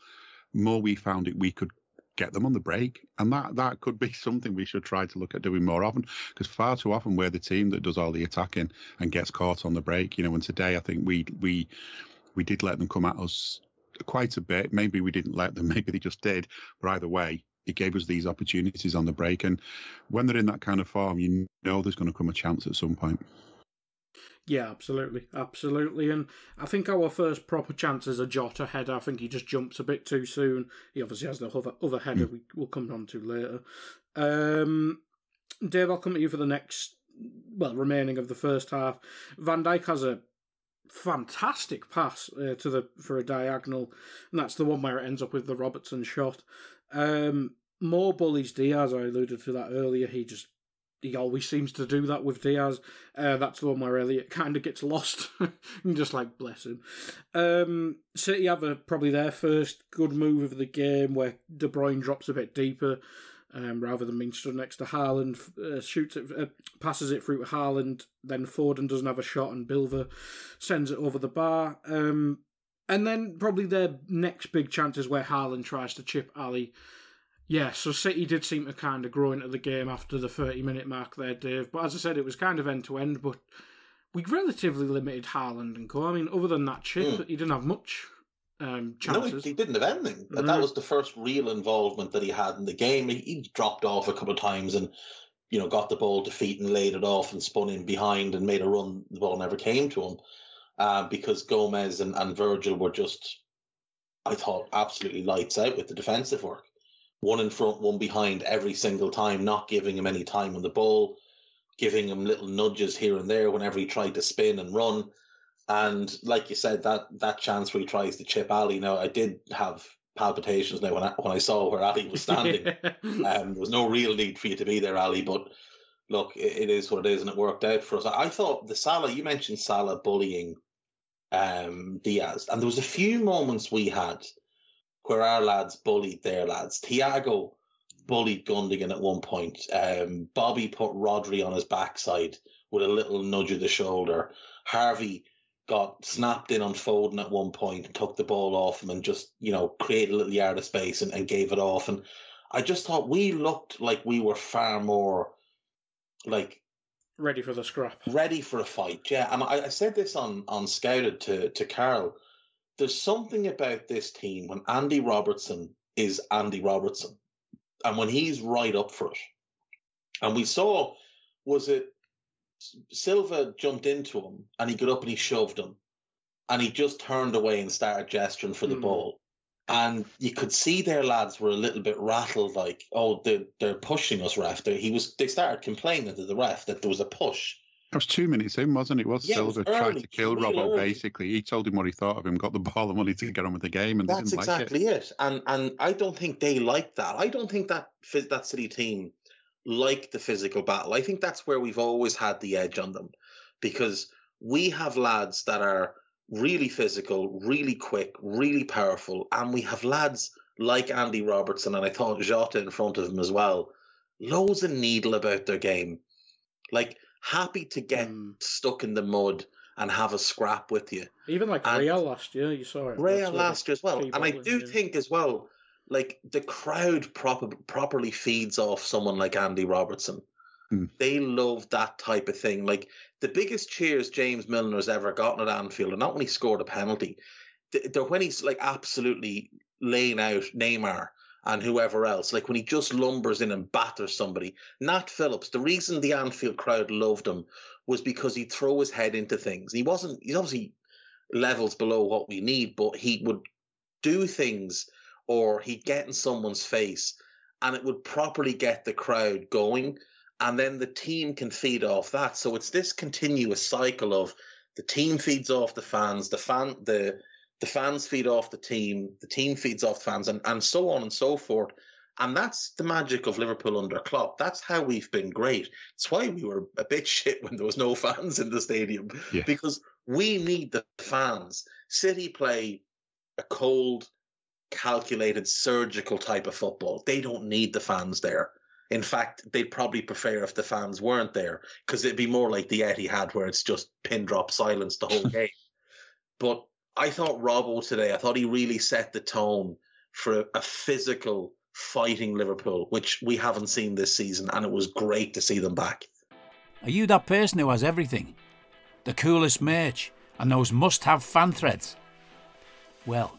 more we found it we could get them on the break. And that, that could be something we should try to look at doing more often, because far too often we're the team that does all the attacking and gets caught on the break. You know, and today I think we we we did let them come at us quite a bit. Maybe we didn't let them, maybe they just did. But either way, it gave us these opportunities on the break. And when they're in that kind of form, you know there's going to come a chance at some point. Yeah, absolutely. Absolutely. And I think our first proper chance is a Jota header. I think he just jumps a bit too soon. He obviously has the other, other header we will come on to later. Um, Dave, I'll come to you for the next, well, remaining of the first half. Van Dijk has a fantastic pass uh, to the for a diagonal, and that's the one where it ends up with the Robertson shot. Um, More bullies Diaz. I alluded to that earlier. He just he always seems to do that with Diaz. Uh, that's the one where Elliott kind of gets lost. Just like, bless him. Um, City have a, probably their first good move of the game where De Bruyne drops a bit deeper um, rather than being stood next to Haaland. Uh, shoots it, uh, passes it through to Haaland. Then Foden doesn't have a shot and Bilva sends it over the bar. Um, and then probably their next big chance is where Haaland tries to chip Ali. Yeah, so City did seem to kind of grow into the game after the thirty-minute mark there, Dave. But as I said, it was kind of end-to-end, but we relatively limited Haaland and co. I mean, other than that chip, mm. he didn't have much um, chances. No, he, he didn't have anything. Mm. That was the first real involvement that he had in the game. He, he dropped off a couple of times and, you know, got the ball to feet and laid it off and spun in behind and made a run. The ball never came to him uh, because Gomez and, and Virgil were just, I thought, absolutely lights out with the defensive work. One in front, one behind every single time, not giving him any time on the ball, giving him little nudges here and there whenever he tried to spin and run. And like you said, that that chance where he tries to chip Ali. Now, I did have palpitations now when I, when I saw where Ali was standing. um, there was no real need for you to be there, Ali, but look, it, it is what it is and it worked out for us. I, I thought the Salah, you mentioned Salah bullying um, Diaz, and there was a few moments we had where our lads bullied their lads. Thiago bullied Gundogan at one point. Um, Bobby put Rodri on his backside with a little nudge of the shoulder. Harvey got snapped in on Foden at one point and took the ball off him and just, you know, created a little yard of space and, and gave it off. And I just thought we looked like we were far more, like... ready for the scrap. Ready for a fight, yeah. And I, I said this on, on Scouted to, to Carl. There's something about this team when Andy Robertson is Andy Robertson and when he's right up for it. And we saw, was it Silva jumped into him and he got up and he shoved him and he just turned away and started gesturing for the mm. ball. And you could see their lads were a little bit rattled, like, oh, they're, they're pushing us, ref. They, he was, they started complaining to the ref that there was a push. That was two minutes in, wasn't it? It was yeah, Silva it was tried to kill Robbo, early. Basically. He told him what he thought of him, got the ball and wanted to get on with the game, and that's didn't exactly like it. it. And and I don't think they liked that. I don't think that that City team liked the physical battle. I think that's where we've always had the edge on them, because we have lads that are really physical, really quick, really powerful, and we have lads like Andy Robertson, and I thought Jota in front of him as well, loads of needle about their game. Like... happy to get mm. stuck in the mud and have a scrap with you. Even like and Real last year, you saw it. Real last year as well. And I do yeah. think as well, like the crowd proper, properly feeds off someone like Andy Robertson. Mm. They love that type of thing. Like the biggest cheers James Milner has ever gotten at Anfield, and not when he scored a penalty, they're when he's like absolutely laying out Neymar and whoever else, like when he just lumbers in and batters somebody. Nat Phillips, the reason the Anfield crowd loved him was because he'd throw his head into things. He wasn't, he's obviously levels below what we need, but he would do things or he'd get in someone's face and it would properly get the crowd going. And then the team can feed off that. So it's this continuous cycle of the team feeds off the fans, the fan, the The fans feed off the team, the team feeds off the fans, and, and so on and so forth. And that's the magic of Liverpool under Klopp. That's how we've been great. It's why we were a bit shit when there was no fans in the stadium, yeah. because we need the fans. City play a cold, calculated, surgical type of football. They don't need the fans there. In fact, they'd probably prefer if the fans weren't there, because it'd be more like the Etihad where it's just pin drop silence the whole game. But I thought Robbo today, I thought he really set the tone for a, a physical fighting Liverpool, which we haven't seen this season, and it was great to see them back. Are you that person who has everything? The coolest merch and those must-have fan threads? Well,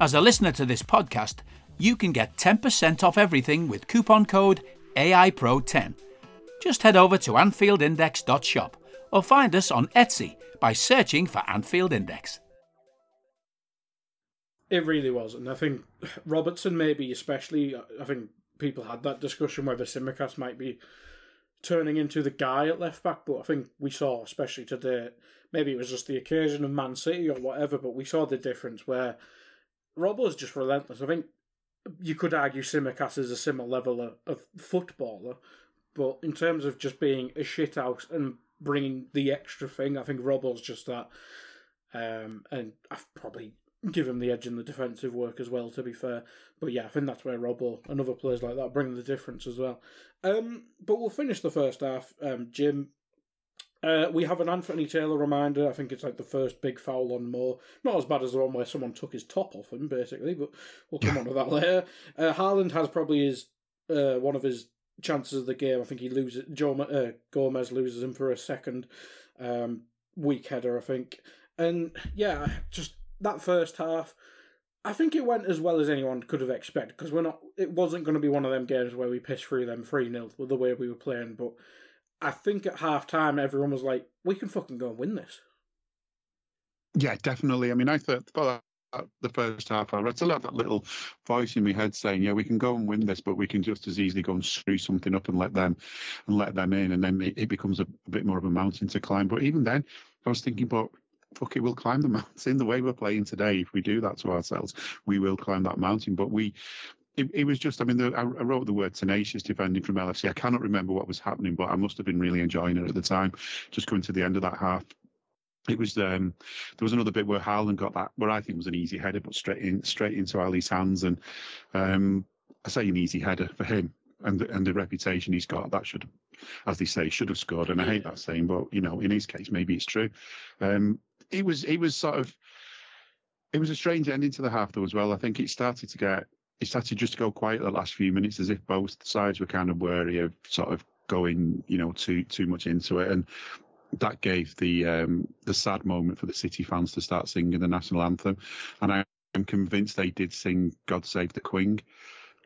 As a listener to this podcast, you can get ten percent off everything with coupon code A I Pro ten. Just head over to anfield index dot shop or find us on Etsy by searching for Anfield Index. It really was, and I think Robertson maybe especially, I think people had that discussion whether Tsimikas might be turning into the guy at left-back, but I think we saw, especially today, maybe it was just the occasion of Man City or whatever, but we saw the difference where Rob was just relentless. I think you could argue Tsimikas is a similar level of, of footballer, but in terms of just being a shithouse and bringing the extra thing, I think Robbo's just that. Um, and I've probably give him the edge in the defensive work as well, to be fair. But yeah, I think that's where Robbo and other players like that bring the difference as well. Um, but we'll finish the first half, um, Jim. Uh, we have an Anthony Taylor reminder. I think it's like the first big foul on Moore. Not as bad as the one where someone took his top off him, basically, but we'll come on to that later. Uh, Haaland has probably his uh, one of his chances of the game. I think he loses. Joe, uh, Gomez loses him for a second um, weak header, I think. And yeah, just that first half, I think it went as well as anyone could have expected, because we're not. It wasn't going to be one of them games where we pissed through them three nil with the way we were playing. But I think at half time, everyone was like, "We can fucking go and win this." Yeah, definitely. I mean, I thought for the first half, I still had that little voice in my head saying, "Yeah, we can go and win this, but we can just as easily go and screw something up and let them and let them in, and then it, it becomes a, a bit more of a mountain to climb." But even then, I was thinking, but. Fuck it, we'll climb the mountain. The way we're playing today, if we do that to ourselves, we will climb that mountain. But we, it, it was just, I mean, the, I, I wrote the word tenacious defending from L F C. I cannot remember what was happening, but I must have been really enjoying it at the time. Just coming to the end of that half, it was, um, there was another bit where Haaland got that, where I think was an easy header, but straight in, straight into Ali's hands. And um, I say an easy header for him. And the, and the reputation he's got, that should, as they say, should have scored. And I hate that saying, but, you know, in his case, maybe it's true. Um, it was it was sort of, it was a strange ending to the half, though, as well. I think it started to get, it started just to go quiet the last few minutes, as if both sides were kind of wary of sort of going, you know, too too much into it. And that gave the um, the sad moment for the City fans to start singing the national anthem. And I am convinced they did sing God Save the Queen,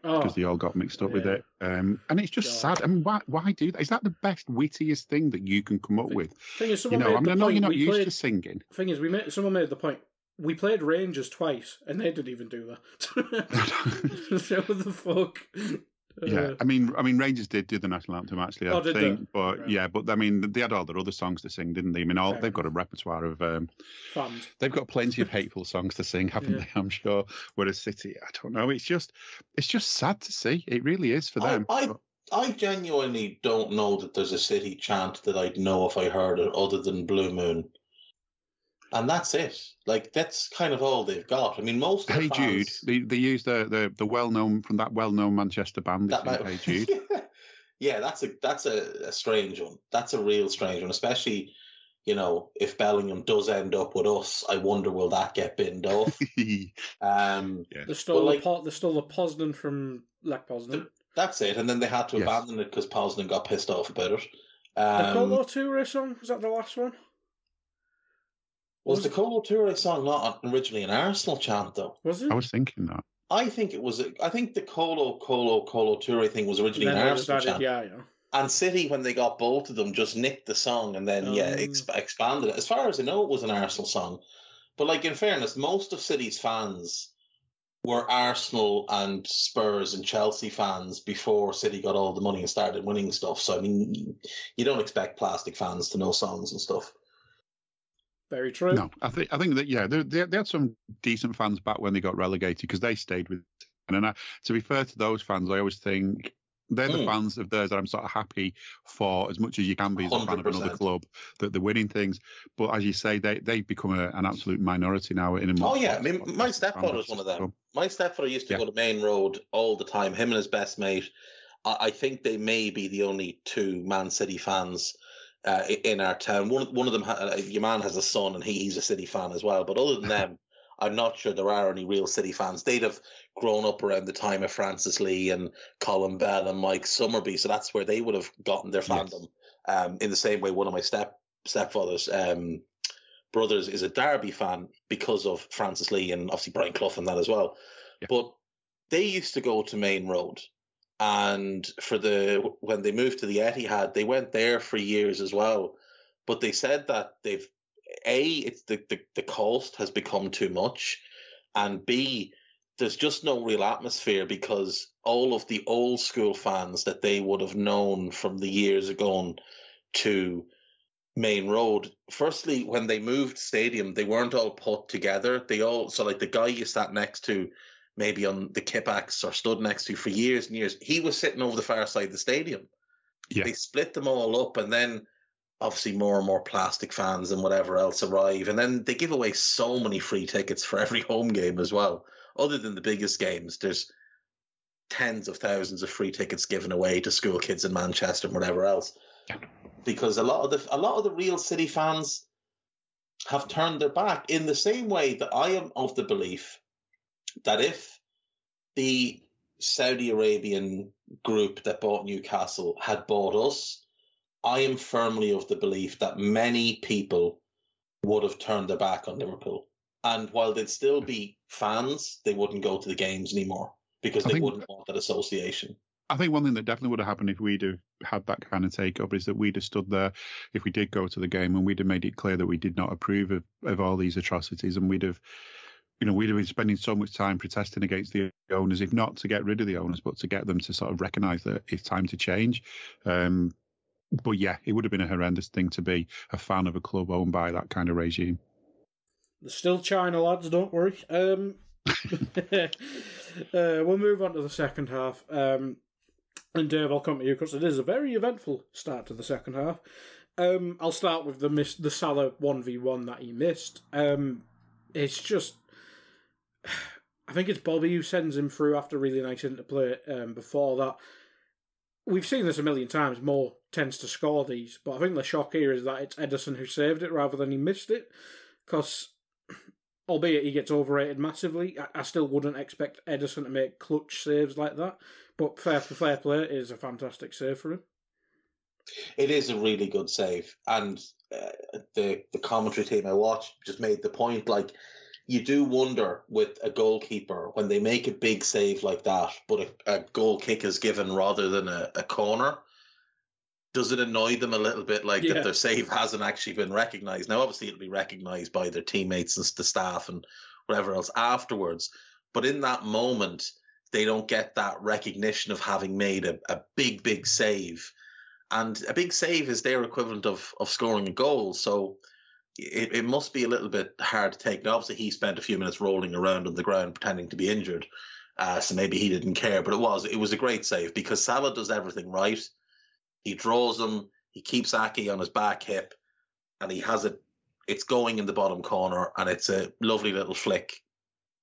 because oh, they all got mixed up yeah. with it. Um, and it's just God. sad. I mean, why why do that? Is that the best, wittiest thing that you can come up thing, with? Thing is, someone you know, made I mean, the I know point, you're not used played, to singing. Thing is, we made, someone made the point, we played Rangers twice, and they didn't even do that. So what the fuck? Yeah, I mean, I mean, Rangers did do the national anthem actually, I oh, did think, they? but right. yeah, but I mean, they had all their other songs to sing, didn't they? I mean, all, they've got a repertoire of, um, fans. They've got plenty of hateful songs to sing, haven't yeah. they? I'm sure. Whereas City, I don't know. It's just, it's just sad to see. It really is for them. I, I, I genuinely don't know that there's a City chant that I'd know if I heard it, other than Blue Moon, and that's it. Like, that's kind of all they've got. I mean, most of the Hey fans, Jude, they, they use the, the, the well-known, from that well-known Manchester band, that might, Hey Jude. yeah. yeah, that's a that's a, a strange one. That's a real strange one, especially, you know, if Bellingham does end up with us, I wonder, will that get binned off? um, yeah. There's still like, a there's still a Poznan from Lech Poznan. The, that's it, and then they had to yes. abandon it because Poznan got pissed off about it. Um, the Colo Touré song, was that the last one? Was the Colo Touré song not originally an Arsenal chant, though? Was it? I was thinking that. I think it was. I think the Colo Colo Colo Touré thing was originally an Arsenal chant. Yeah, yeah. And City, when they got both of them, just nicked the song and then um, yeah ex- expanded it. As far as I know, it was an Arsenal song. But like, in fairness, most of City's fans were Arsenal and Spurs and Chelsea fans before City got all the money and started winning stuff. So I mean, you don't expect plastic fans to know songs and stuff. Very true. No, I think I think that yeah, they, they had some decent fans back when they got relegated, because they stayed with. And I, to be fair to those fans, I always think they're mm. the fans of theirs that I'm sort of happy for, as much as you can be as a fan of another club, that they're winning things. But as you say, they they've become a, an absolute minority now. In a oh yeah, I mean, my stepfather was one of them. My stepfather used to yeah. go to Main Road all the time. Him and his best mate. I, I think they may be the only two Man City fans Uh, in our town. One one of them, ha- your man has a son, and he, he's a City fan as well. But other than them, I'm not sure there are any real City fans. They'd have grown up around the time of Francis Lee and Colin Bell and Mike Summerbee, so that's where they would have gotten their fandom. Yes. Um, in the same way, one of my step stepfathers, um, brothers, is a Derby fan because of Francis Lee and obviously Brian Clough and that as well. Yeah. But they used to go to Main Road, and for the when they moved to the Etihad, they went there for years as well. But they said that they've A, it's the, the, the cost has become too much, and B, there's just no real atmosphere because all of the old school fans that they would have known from the years ago to Main Road, firstly, when they moved stadium, they weren't all put together. They all, so like the guy you sat next to, maybe on the kickbacks or stood next to for years and years, he was sitting over the far side of the stadium. Yeah. They split them all up, and then obviously more and more plastic fans and whatever else arrive. And then they give away so many free tickets for every home game as well. Other than the biggest games, there's tens of thousands of free tickets given away to school kids in Manchester and whatever else. Yeah. Because a lot of the a lot of the real City fans have turned their back, in the same way that I am of the belief that if the Saudi Arabian group that bought Newcastle had bought us, I am firmly of the belief that many people would have turned their back on Liverpool. And while they'd still be fans, they wouldn't go to the games anymore because they think, wouldn't want that association. I think one thing that definitely would have happened if we'd have had that kind of takeover is that we'd have stood there if we did go to the game, and we'd have made it clear that we did not approve of, of all these atrocities, and we'd have... You know, we'd have been spending so much time protesting against the owners, if not to get rid of the owners, but to get them to sort of recognise that it's time to change. Um, but yeah, it would have been a horrendous thing to be a fan of a club owned by that kind of regime. There's still China, lads, don't worry. Um, uh, we'll move on to the second half. Um, and Dave, I'll come to you because it is a very eventful start to the second half. Um, I'll start with the, miss- the Salah one v one that he missed. Um, it's just... I think it's Bobby who sends him through after really nice interplay um, before that. We've seen this a million times. Moore tends to score these, but I think the shock here is that it's Ederson who saved it rather than he missed it, because albeit he gets overrated massively, I, I still wouldn't expect Ederson to make clutch saves like that, but fair for fair play is a fantastic save for him. It is a really good save, and uh, the, the commentary team I watched just made the point, like, you do wonder with a goalkeeper when they make a big save like that, but a, a goal kick is given rather than a, a corner. Does it annoy them a little bit, like yeah. that their save hasn't actually been recognised? Now, obviously, it'll be recognised by their teammates and the staff and whatever else afterwards. But in that moment, they don't get that recognition of having made a, a big, big save. And a big save is their equivalent of, of scoring a goal. So... It, it must be a little bit hard to take. Now, obviously, he spent a few minutes rolling around on the ground pretending to be injured, uh, so maybe he didn't care. But it was it was a great save because Salah does everything right. He draws him, he keeps Aki on his back hip, and he has it. It's going in the bottom corner, and it's a lovely little flick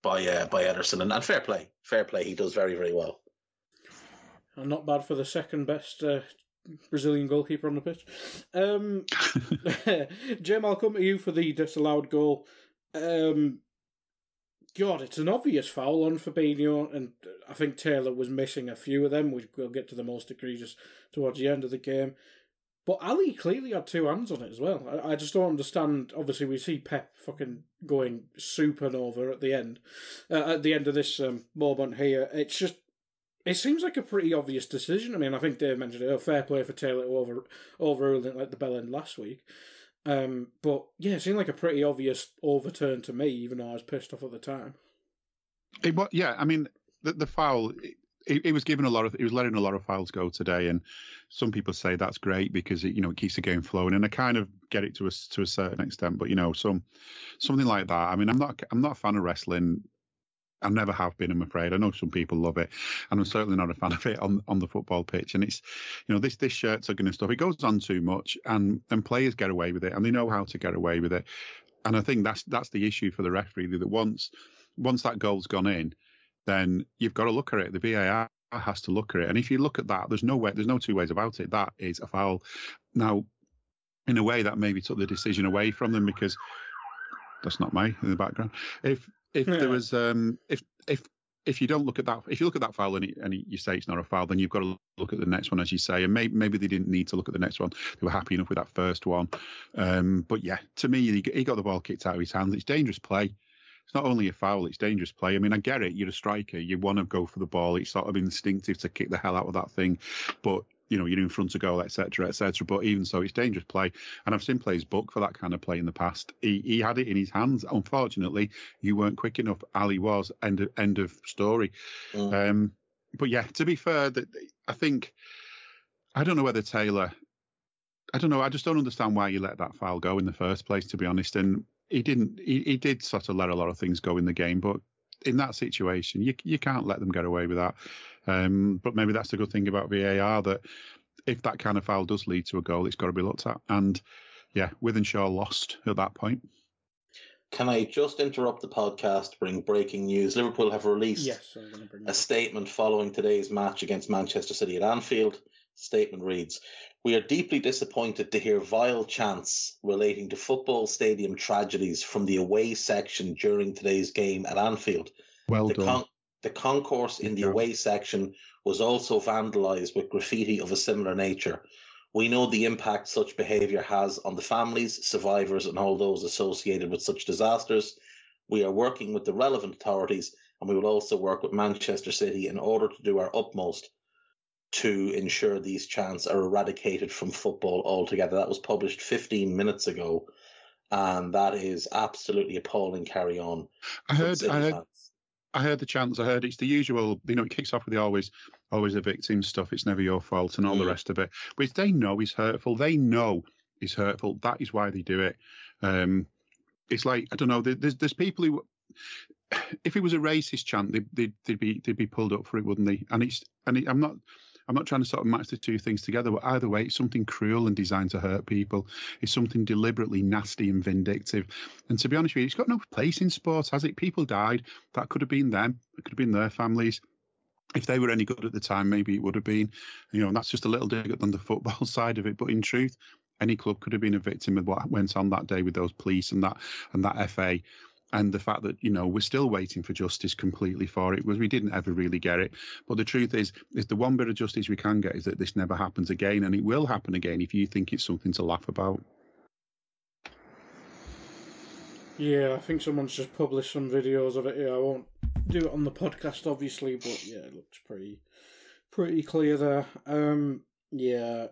by uh, by Ederson. And, and fair play, fair play. He does very, very well. And not bad for the second best. Uh... Brazilian goalkeeper on the pitch. Um, Jim, I'll come to you for the disallowed goal. Um, God, it's an obvious foul on Fabinho, and I think Taylor was missing a few of them, which we'll get to the most egregious towards the end of the game. But Ali clearly had two hands on it as well. I, I just don't understand. Obviously, we see Pep fucking going supernova at the end, uh, at the end of this um, moment here. It's just It seems like a pretty obvious decision. I mean, I think Dave mentioned it. Oh, fair play for Taylor over overruling like the bell end last week. Um, but yeah, it seemed like a pretty obvious overturn to me, even though I was pissed off at the time. It was, yeah, I mean, the, the foul. It, it was given a lot of. It was letting a lot of fouls go today, and some people say that's great because it, you know, it keeps the game flowing. And I kind of get it to a to a certain extent, but you know, some something like that. I mean, I'm not I'm not a fan of wrestling. I never have been, I'm afraid. I know some people love it, and I'm certainly not a fan of it on, on the football pitch. And it's, you know, this this shirt tugging and stuff, it goes on too much, and, and players get away with it, and they know how to get away with it. And I think that's that's the issue for the referee, that once once that goal's gone in, then you've got to look at it. The V A R has to look at it. And if you look at that, there's no way, there's no two ways about it. That is a foul. Now, in a way, that maybe took the decision away from them because that's not me in the background. If if yeah. there was um, if if if you don't look at that, if you look at that foul and, it, and you say it's not a foul, then you've got to look at the next one, as you say. And maybe maybe they didn't need to look at the next one; they were happy enough with that first one. Um, but yeah, to me, he, he got the ball kicked out of his hands. It's dangerous play. It's not only a foul, it's dangerous play. I mean, I get it. You're a striker. You want to go for the ball. It's sort of instinctive to kick the hell out of that thing. But, you know, you're in front of goal, et cetera, et cetera. But even so, it's dangerous play. And I've seen plays booked for that kind of play in the past. He, he had it in his hands. Unfortunately, you weren't quick enough. Ali was. End of, end of story. Mm. Um, but, yeah, to be fair, that I think, I don't know whether Taylor, I don't know. I just don't understand why you let that foul go in the first place, to be honest. And he didn't, he, he did sort of let a lot of things go in the game. But in that situation, you you can't let them get away with that. Um, but maybe that's the good thing about V A R, that if that kind of foul does lead to a goal, it's got to be looked at. And yeah, Withenshaw lost at that point. Can I just interrupt the podcast to bring breaking news? Liverpool have released yes, I'm gonna bring a statement following today's match against Manchester City at Anfield. Statement reads, "We are deeply disappointed to hear vile chants relating to football stadium tragedies from the away section during today's game at Anfield. Well the done. Con- the concourse in the yeah. away section was also vandalised with graffiti of a similar nature. We know the impact such behaviour has on the families, survivors and all those associated with such disasters. We are working with the relevant authorities and we will also work with Manchester City in order to do our utmost to ensure these chants are eradicated from football altogether." That was published fifteen minutes ago, and that is absolutely appalling. Carry on. I heard, I heard, I heard the chants. I heard it's the usual. You know, it kicks off with the always, always the victim stuff. It's never your fault, and all mm. the rest of it. Which they know is hurtful. They know is hurtful. That is why they do it. Um, it's like, I don't know. There's there's people who, if it was a racist chant, they'd they'd, they'd be they'd be pulled up for it, wouldn't they? And it's and it, I'm not. I'm not trying to sort of match the two things together, but either way, it's something cruel and designed to hurt people. It's something deliberately nasty and vindictive. And to be honest with you, it's got no place in sports, has it? People died. That could have been them. It could have been their families. If they were any good at the time, maybe it would have been. You know, and that's just a little dig on the football side of it. But in truth, any club could have been a victim of what went on that day with those police and that and that F A. And the fact that, you know, we're still waiting for justice completely for it, was we didn't ever really get it. But the truth is, is the one bit of justice we can get is that this never happens again. And it will happen again if you think it's something to laugh about. Yeah, I think someone's just published some videos of it here. I won't do it on the podcast, obviously, but yeah, it looks pretty pretty clear there. Um, yeah,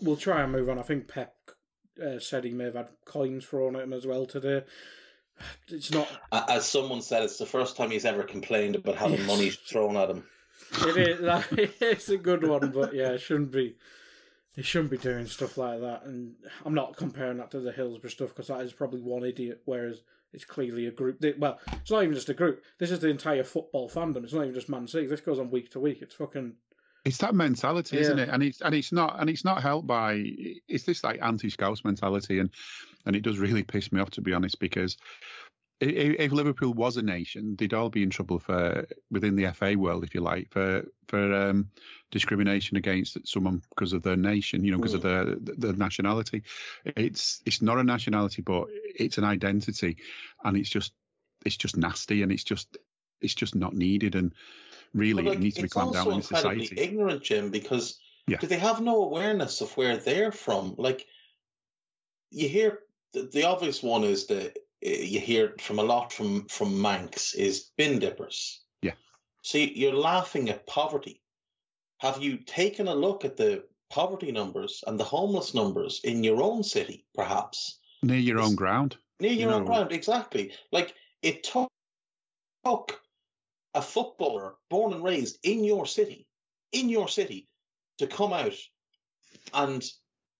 we'll try and move on. I think Pep uh, said he may have had coins thrown at him as well today. It's not, as someone said, it's the first time he's ever complained about having yes. money thrown at him. It is. That, it's a good one, but yeah, it shouldn't be. He shouldn't be doing stuff like that. And I'm not comparing that to the Hillsborough stuff, because that is probably one idiot, whereas it's clearly a group. They, well, it's not even just a group. This is the entire football fandom. It's not even just Man City. This goes on week to week. It's fucking. It's that mentality, yeah. isn't it? And it's and it's not and it's not helped by it's this like anti-Scouse mentality, and and it does really piss me off, to be honest, because if, if Liverpool was a nation, they'd all be in trouble for within the F A world, if you like, for for um, discrimination against someone because of their nation, you know, because mm. of their their nationality. It's it's not a nationality, but it's an identity, and it's just it's just nasty, and it's just it's just not needed and. Really, like, it needs to be clamped down in society. It's also incredibly ignorant, Jim, because yeah. they have no awareness of where they're from. Like, you hear, the, the obvious one is that you hear from a lot from, from Manx is bin dippers. Yeah. So you're laughing at poverty. Have you taken a look at the poverty numbers and the homeless numbers in your own city, perhaps? Near your it's, own ground. Near your no. own ground, exactly. Like, it took... took a footballer born and raised in your city, in your city, to come out and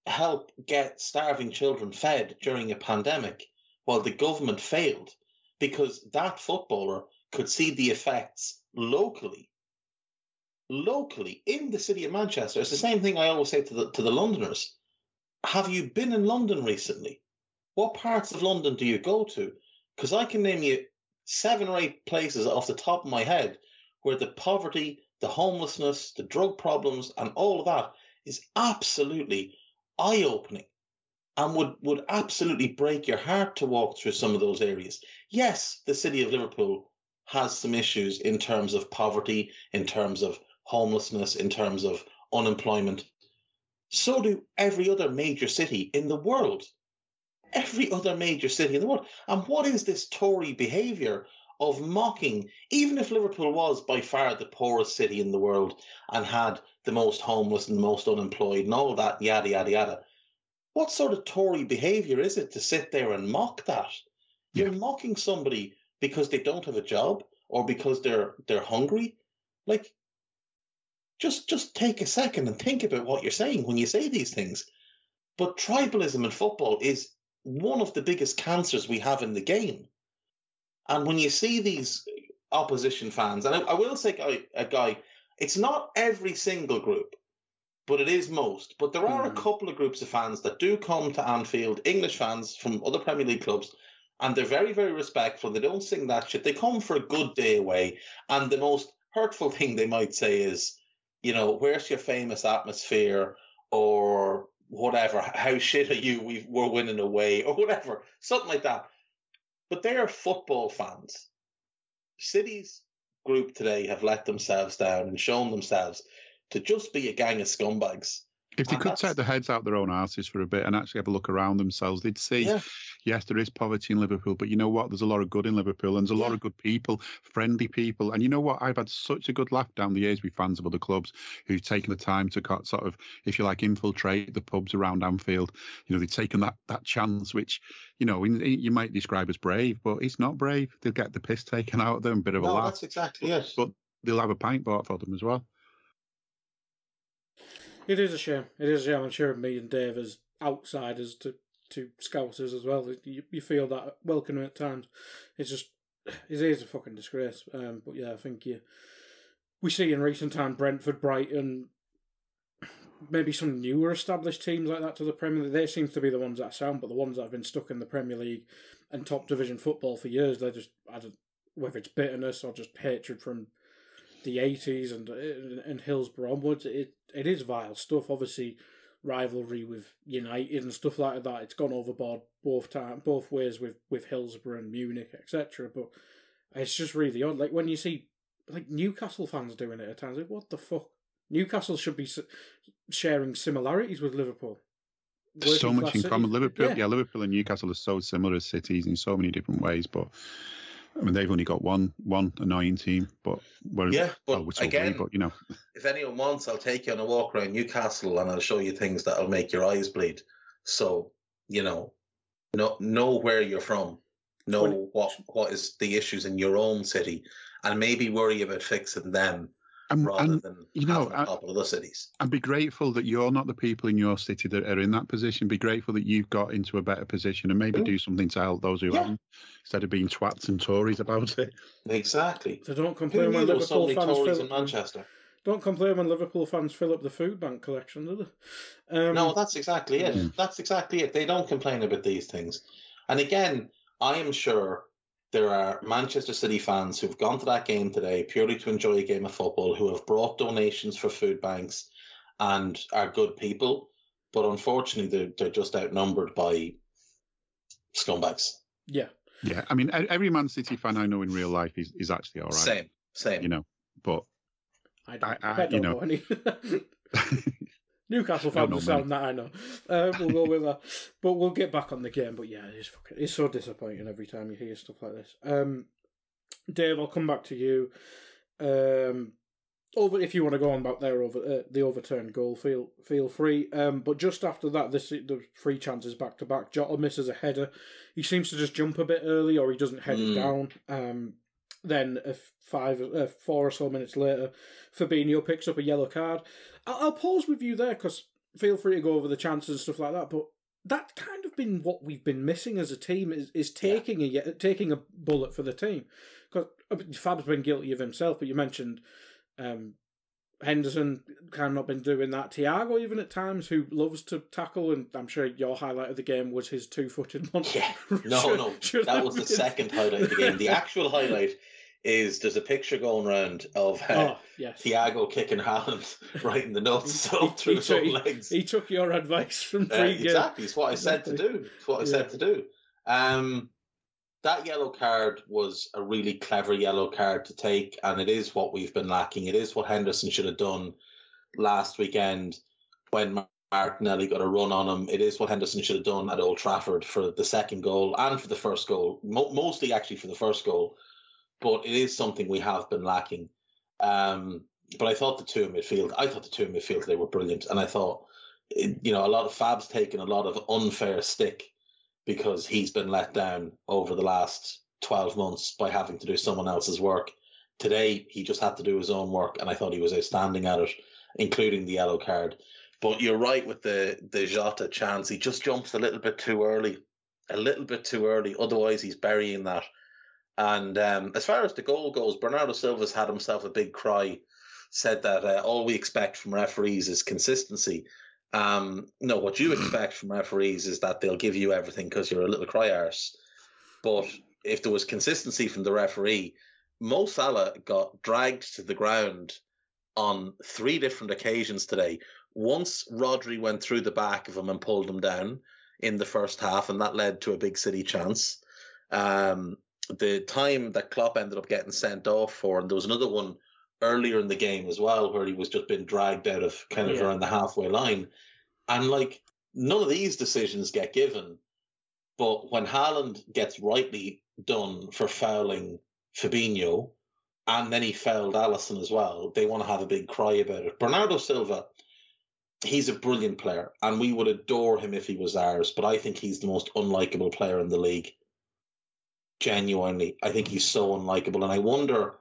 help get starving children fed during a pandemic while the government failed, because that footballer could see the effects locally, locally in the city of Manchester. It's the same thing I always say to the, to the Londoners. Have you been in London recently? What parts of London do you go to? Because I can name you seven or eight places off the top of my head where the poverty, the homelessness, the drug problems and all of that is absolutely eye-opening. and would, would absolutely break your heart to walk through some of those areas. Yes, the city of Liverpool has some issues in terms of poverty, in terms of homelessness, in terms of unemployment. So do every other major city in the world. Every other major city in the world. And what is this Tory behaviour of mocking, even if Liverpool was by far the poorest city in the world and had the most homeless and the most unemployed and all that, yada, yada, yada. What sort of Tory behaviour is it to sit there and mock that? You're yeah. mocking somebody because they don't have a job or because they're they're hungry. Like, just just take a second and think about what you're saying when you say these things. But tribalism in football is one of the biggest cancers we have in the game. And when you see these opposition fans, and I, I will say a guy, it's not every single group, but it is most. But there are mm. a couple of groups of fans that do come to Anfield, English fans from other Premier League clubs, and they're very, very respectful. They don't sing that shit. They come for a good day away. And the most hurtful thing they might say is, you know, where's your famous atmosphere or whatever, how shit are you, we we're winning away or whatever, something like that. But they are football fans. City's group today have let themselves down and shown themselves to just be a gang of scumbags. If they and could that's... take their heads out their own asses for a bit and actually have a look around themselves, they'd see, yeah. yes, there is poverty in Liverpool, but you know what? There's a lot of good in Liverpool, and there's a yeah. lot of good people, friendly people. And you know what? I've had such a good laugh down the years with fans of other clubs who've taken the time to sort of, if you like, infiltrate the pubs around Anfield. You know, they've taken that that chance, which, you know, in, in, you might describe as brave, but it's not brave. They'll get the piss taken out of them, a bit of no, a laugh. That's exactly it. But they'll have a pint bought for them as well. It is a shame. It is a shame. I'm sure me and Dave as outsiders to, to Scousers as well, you, you feel that welcoming at times. It's just, it is a fucking disgrace. Um, but yeah, I think you, we see in recent time Brentford, Brighton, maybe some newer established teams like that to the Premier League. They seem to be the ones that sound, but the ones that have been stuck in the Premier League and top division football for years, they just, I don't, whether it's bitterness or just hatred from the eighties and and Hillsborough onwards, it it is vile stuff. Obviously, rivalry with United and stuff like that, it's gone overboard both time, both ways with, with Hillsborough and Munich, et cetera. But it's just really odd. Like when you see like Newcastle fans doing it at times, like what the fuck? Newcastle should be sharing similarities with Liverpool. There's so much in common. Liverpool, yeah. yeah, Liverpool and Newcastle are so similar as cities in so many different ways, but. I mean, they've only got one one annoying team, but whereas, yeah, but well, again, be, but you know, if anyone wants, I'll take you on a walk around Newcastle and I'll show you things that'll make your eyes bleed. So you know, know, know where you're from, know twenty what what is the issues in your own city, and maybe worry about fixing them. And, rather and, than you know, a couple of the cities. And be grateful that you're not the people in your city that are in that position. Be grateful that you've got into a better position and maybe yeah. do something to help those who yeah. haven't, instead of being twats and Tories about it. Exactly. So don't complain who when Liverpool fans Tories fill in Manchester. Don't complain when Liverpool fans fill up the food bank collection, do they? Um, no, that's exactly it. Yeah. That's exactly it. They don't complain about these things. And again, I am sure there are Manchester City fans who've gone to that game today purely to enjoy a game of football, who have brought donations for food banks and are good people. But unfortunately, they're, they're just outnumbered by scumbags. Yeah. Yeah. I mean, every Man City fan I know in real life is, is actually all right. Same. Same. You know, but I don't, I, I, I don't you know. know any. Newcastle fans sound that I know. Uh, we'll go with that, but we'll get back on the game. But yeah, it's fucking, it's so disappointing every time you hear stuff like this. Um, Dave, I'll come back to you. Um, over if you want to go on about there over uh, the overturned goal, feel feel free. Um, but just after that, this the three chances back to back. Jota misses a header. He seems to just jump a bit early, or he doesn't head mm. it down. Um, Then a five, a four or so minutes later, Fabinho picks up a yellow card. I'll, I'll pause with you there because feel free to go over the chances and stuff like that. But that's kind of been what we've been missing as a team is, is taking yeah. a taking a bullet for the team. Because Fab's been guilty of himself, but you mentioned um, Henderson kind of not been doing that. Thiago even at times, who loves to tackle, and I'm sure your highlight of the game was his two-footed one. Yeah, no, no, that was the second highlight of the game. The actual highlight is there's a picture going around of uh, oh, yes. Thiago kicking Haaland right in the nuts, so through his own legs. He took your advice from pre-game. Uh, exactly, it's what I said to do. It's what I yeah. said to do. Um, that yellow card was a really clever yellow card to take, and it is what we've been lacking. It is what Henderson should have done last weekend when Martinelli got a run on him. It is what Henderson should have done at Old Trafford for the second goal and for the first goal, Mo- mostly actually for the first goal. But it is something we have been lacking. Um, but I thought the two in midfield, I thought the two in midfield today were brilliant. And I thought, you know, a lot of Fab's taken a lot of unfair stick because he's been let down over the last twelve months by having to do someone else's work. Today, he just had to do his own work, and I thought he was outstanding at it, including the yellow card. But you're right with the, the Jota chance. He just jumps a little bit too early, a little bit too early. Otherwise, he's burying that. And um, as far as the goal goes, Bernardo Silva's had himself a big cry, said that uh, all we expect from referees is consistency. Um, no, what you expect from referees is that they'll give you everything because you're a little cry arse. But if there was consistency from the referee, Mo Salah got dragged to the ground on three different occasions today. Once Rodri went through the back of him and pulled him down in the first half, and that led to a big City chance. Um, the time that Klopp ended up getting sent off for, and there was another one earlier in the game as well where he was just being dragged out of kind of yeah. around the halfway line. And like, none of these decisions get given, but when Haaland gets rightly done for fouling Fabinho, and then he fouled Alisson as well, they want to have a big cry about it. Bernardo Silva, he's a brilliant player, and we would adore him if he was ours, but I think he's the most unlikable player in the league. Genuinely, I think he's so unlikable, and I wonder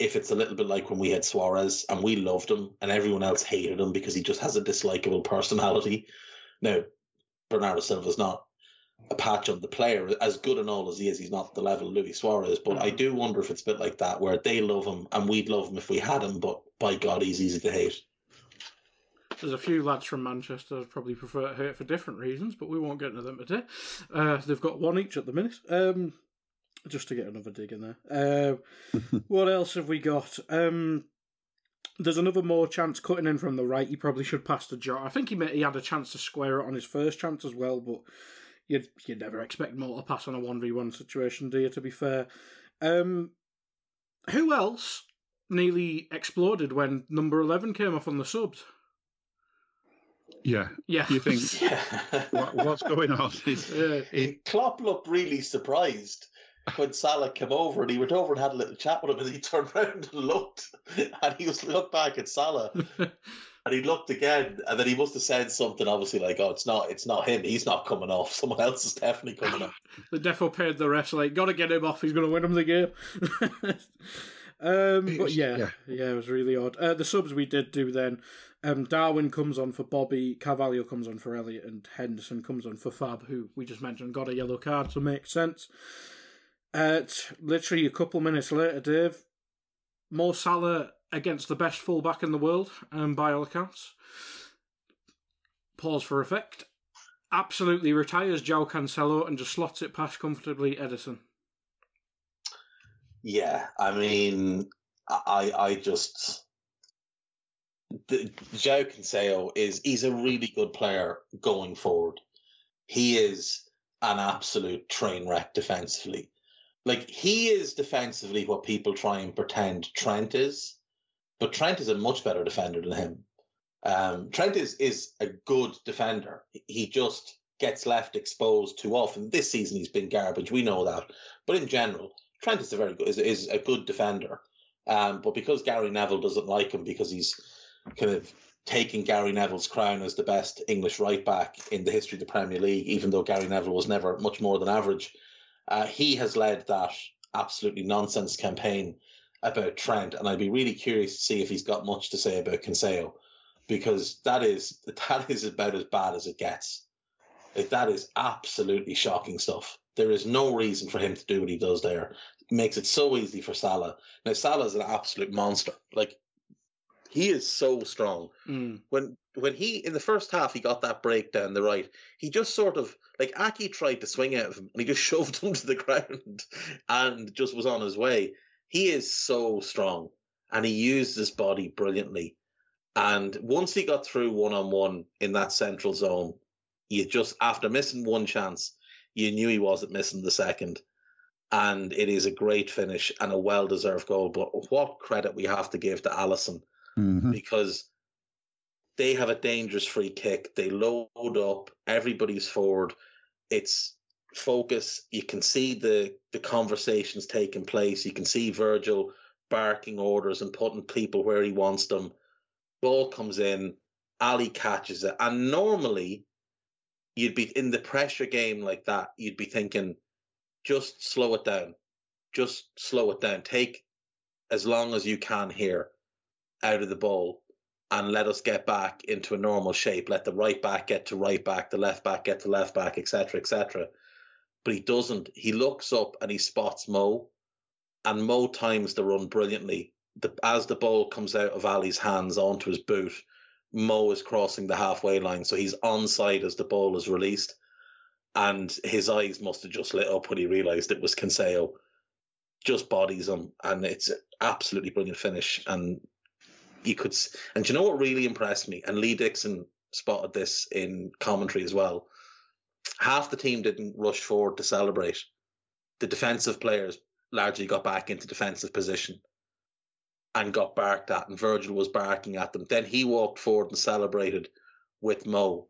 if it's a little bit like when we had Suarez and we loved him and everyone else hated him because he just has a dislikable personality. Now, Bernardo Silva's not a patch on the player. As good and all as he is, he's not the level of Luis Suarez, but I do wonder if it's a bit like that where they love him and we'd love him if we had him, but by God, he's easy to hate. There's a few lads from Manchester who probably prefer to hate for different reasons, but we won't get into them today. Uh, they've got one each at the minute. Um, Just to get another dig in there. Uh, what else have we got? Um, there's another more chance cutting in from the right. He probably should pass the Jota. I think he may, he had a chance to square it on his first chance as well, but you'd, you'd never expect more to pass on a one v one situation, do you, to be fair? Um, who else nearly exploded when number eleven came off on the subs? Yeah. yeah. You think, yeah. what, what's going on? It's, yeah. it, Klopp looked really surprised when Salah came over, and he went over and had a little chat with him, and he turned around and looked, and he was looked back at Salah, and he looked again, and then he must have said something, obviously like, "Oh, it's not, it's not him. He's not coming off. Someone else is definitely coming off." The defo paid the rest. Like, gotta get him off. He's gonna win him the game. um, but yeah, yeah, yeah, it was really odd. Uh, the subs we did do then. Um, Darwin comes on for Bobby, Carvalho comes on for Elliott, and Henderson comes on for Fab, who we just mentioned got a yellow card, so makes sense. Uh, literally a couple minutes later, Dave, Mo Salah against the best fullback in the world, um, by all accounts. Pause for effect. Absolutely retires João Cancelo and just slots it past comfortably Ederson. Yeah, I mean, I I just the, João Cancelo is he's a really good player going forward. He is an absolute train wreck defensively. Like, he is defensively what people try and pretend Trent is, but Trent is a much better defender than him. Um, Trent is is a good defender. He just gets left exposed too often. This season he's been garbage. We know that. But in general, Trent is a very good is, is a good defender. Um, but because Gary Neville doesn't like him, because he's kind of taking Gary Neville's crown as the best English right back in the history of the Premier League, even though Gary Neville was never much more than average. Uh, he has led that absolutely nonsense campaign about Trent, and I'd be really curious to see if he's got much to say about Cancelo, because that is that is about as bad as it gets. Like, that is absolutely shocking stuff. There is no reason for him to do what he does there. It makes it so easy for Salah. Now, Salah is an absolute monster. Like, he is so strong. Mm. When when he, in the first half, he got that break down the right, he just sort of, like, Aki tried to swing out of him, and he just shoved him to the ground and just was on his way. He is so strong, and he used his body brilliantly. And once he got through one-on-one in that central zone, you just, after missing one chance, you knew he wasn't missing the second. And it is a great finish and a well-deserved goal. But what credit we have to give to Alisson, mm-hmm. because they have a dangerous free kick. They load up. Everybody's forward. It's focus. You can see the, the conversations taking place. You can see Virgil barking orders and putting people where he wants them. Ball comes in. Ali catches it. And normally, you'd be in the pressure game like that, you'd be thinking, just slow it down. Just slow it down. Take as long as you can here out of the ball and let us get back into a normal shape. Let the right back get to right back, the left back get to left back, et cetera, et cetera. But he doesn't. He looks up and he spots Mo, and Mo times the run brilliantly. The, as the ball comes out of Ali's hands onto his boot, Mo is crossing the halfway line, so he's onside as the ball is released. And his eyes must have just lit up when he realised it was Cancelo. Just bodies him, and it's an absolutely brilliant finish. And you could, and do you know what really impressed me? And Lee Dixon spotted this in commentary as well. Half the team didn't rush forward to celebrate. The defensive players largely got back into defensive position and got barked at, and Virgil was barking at them. Then he walked forward and celebrated with Mo,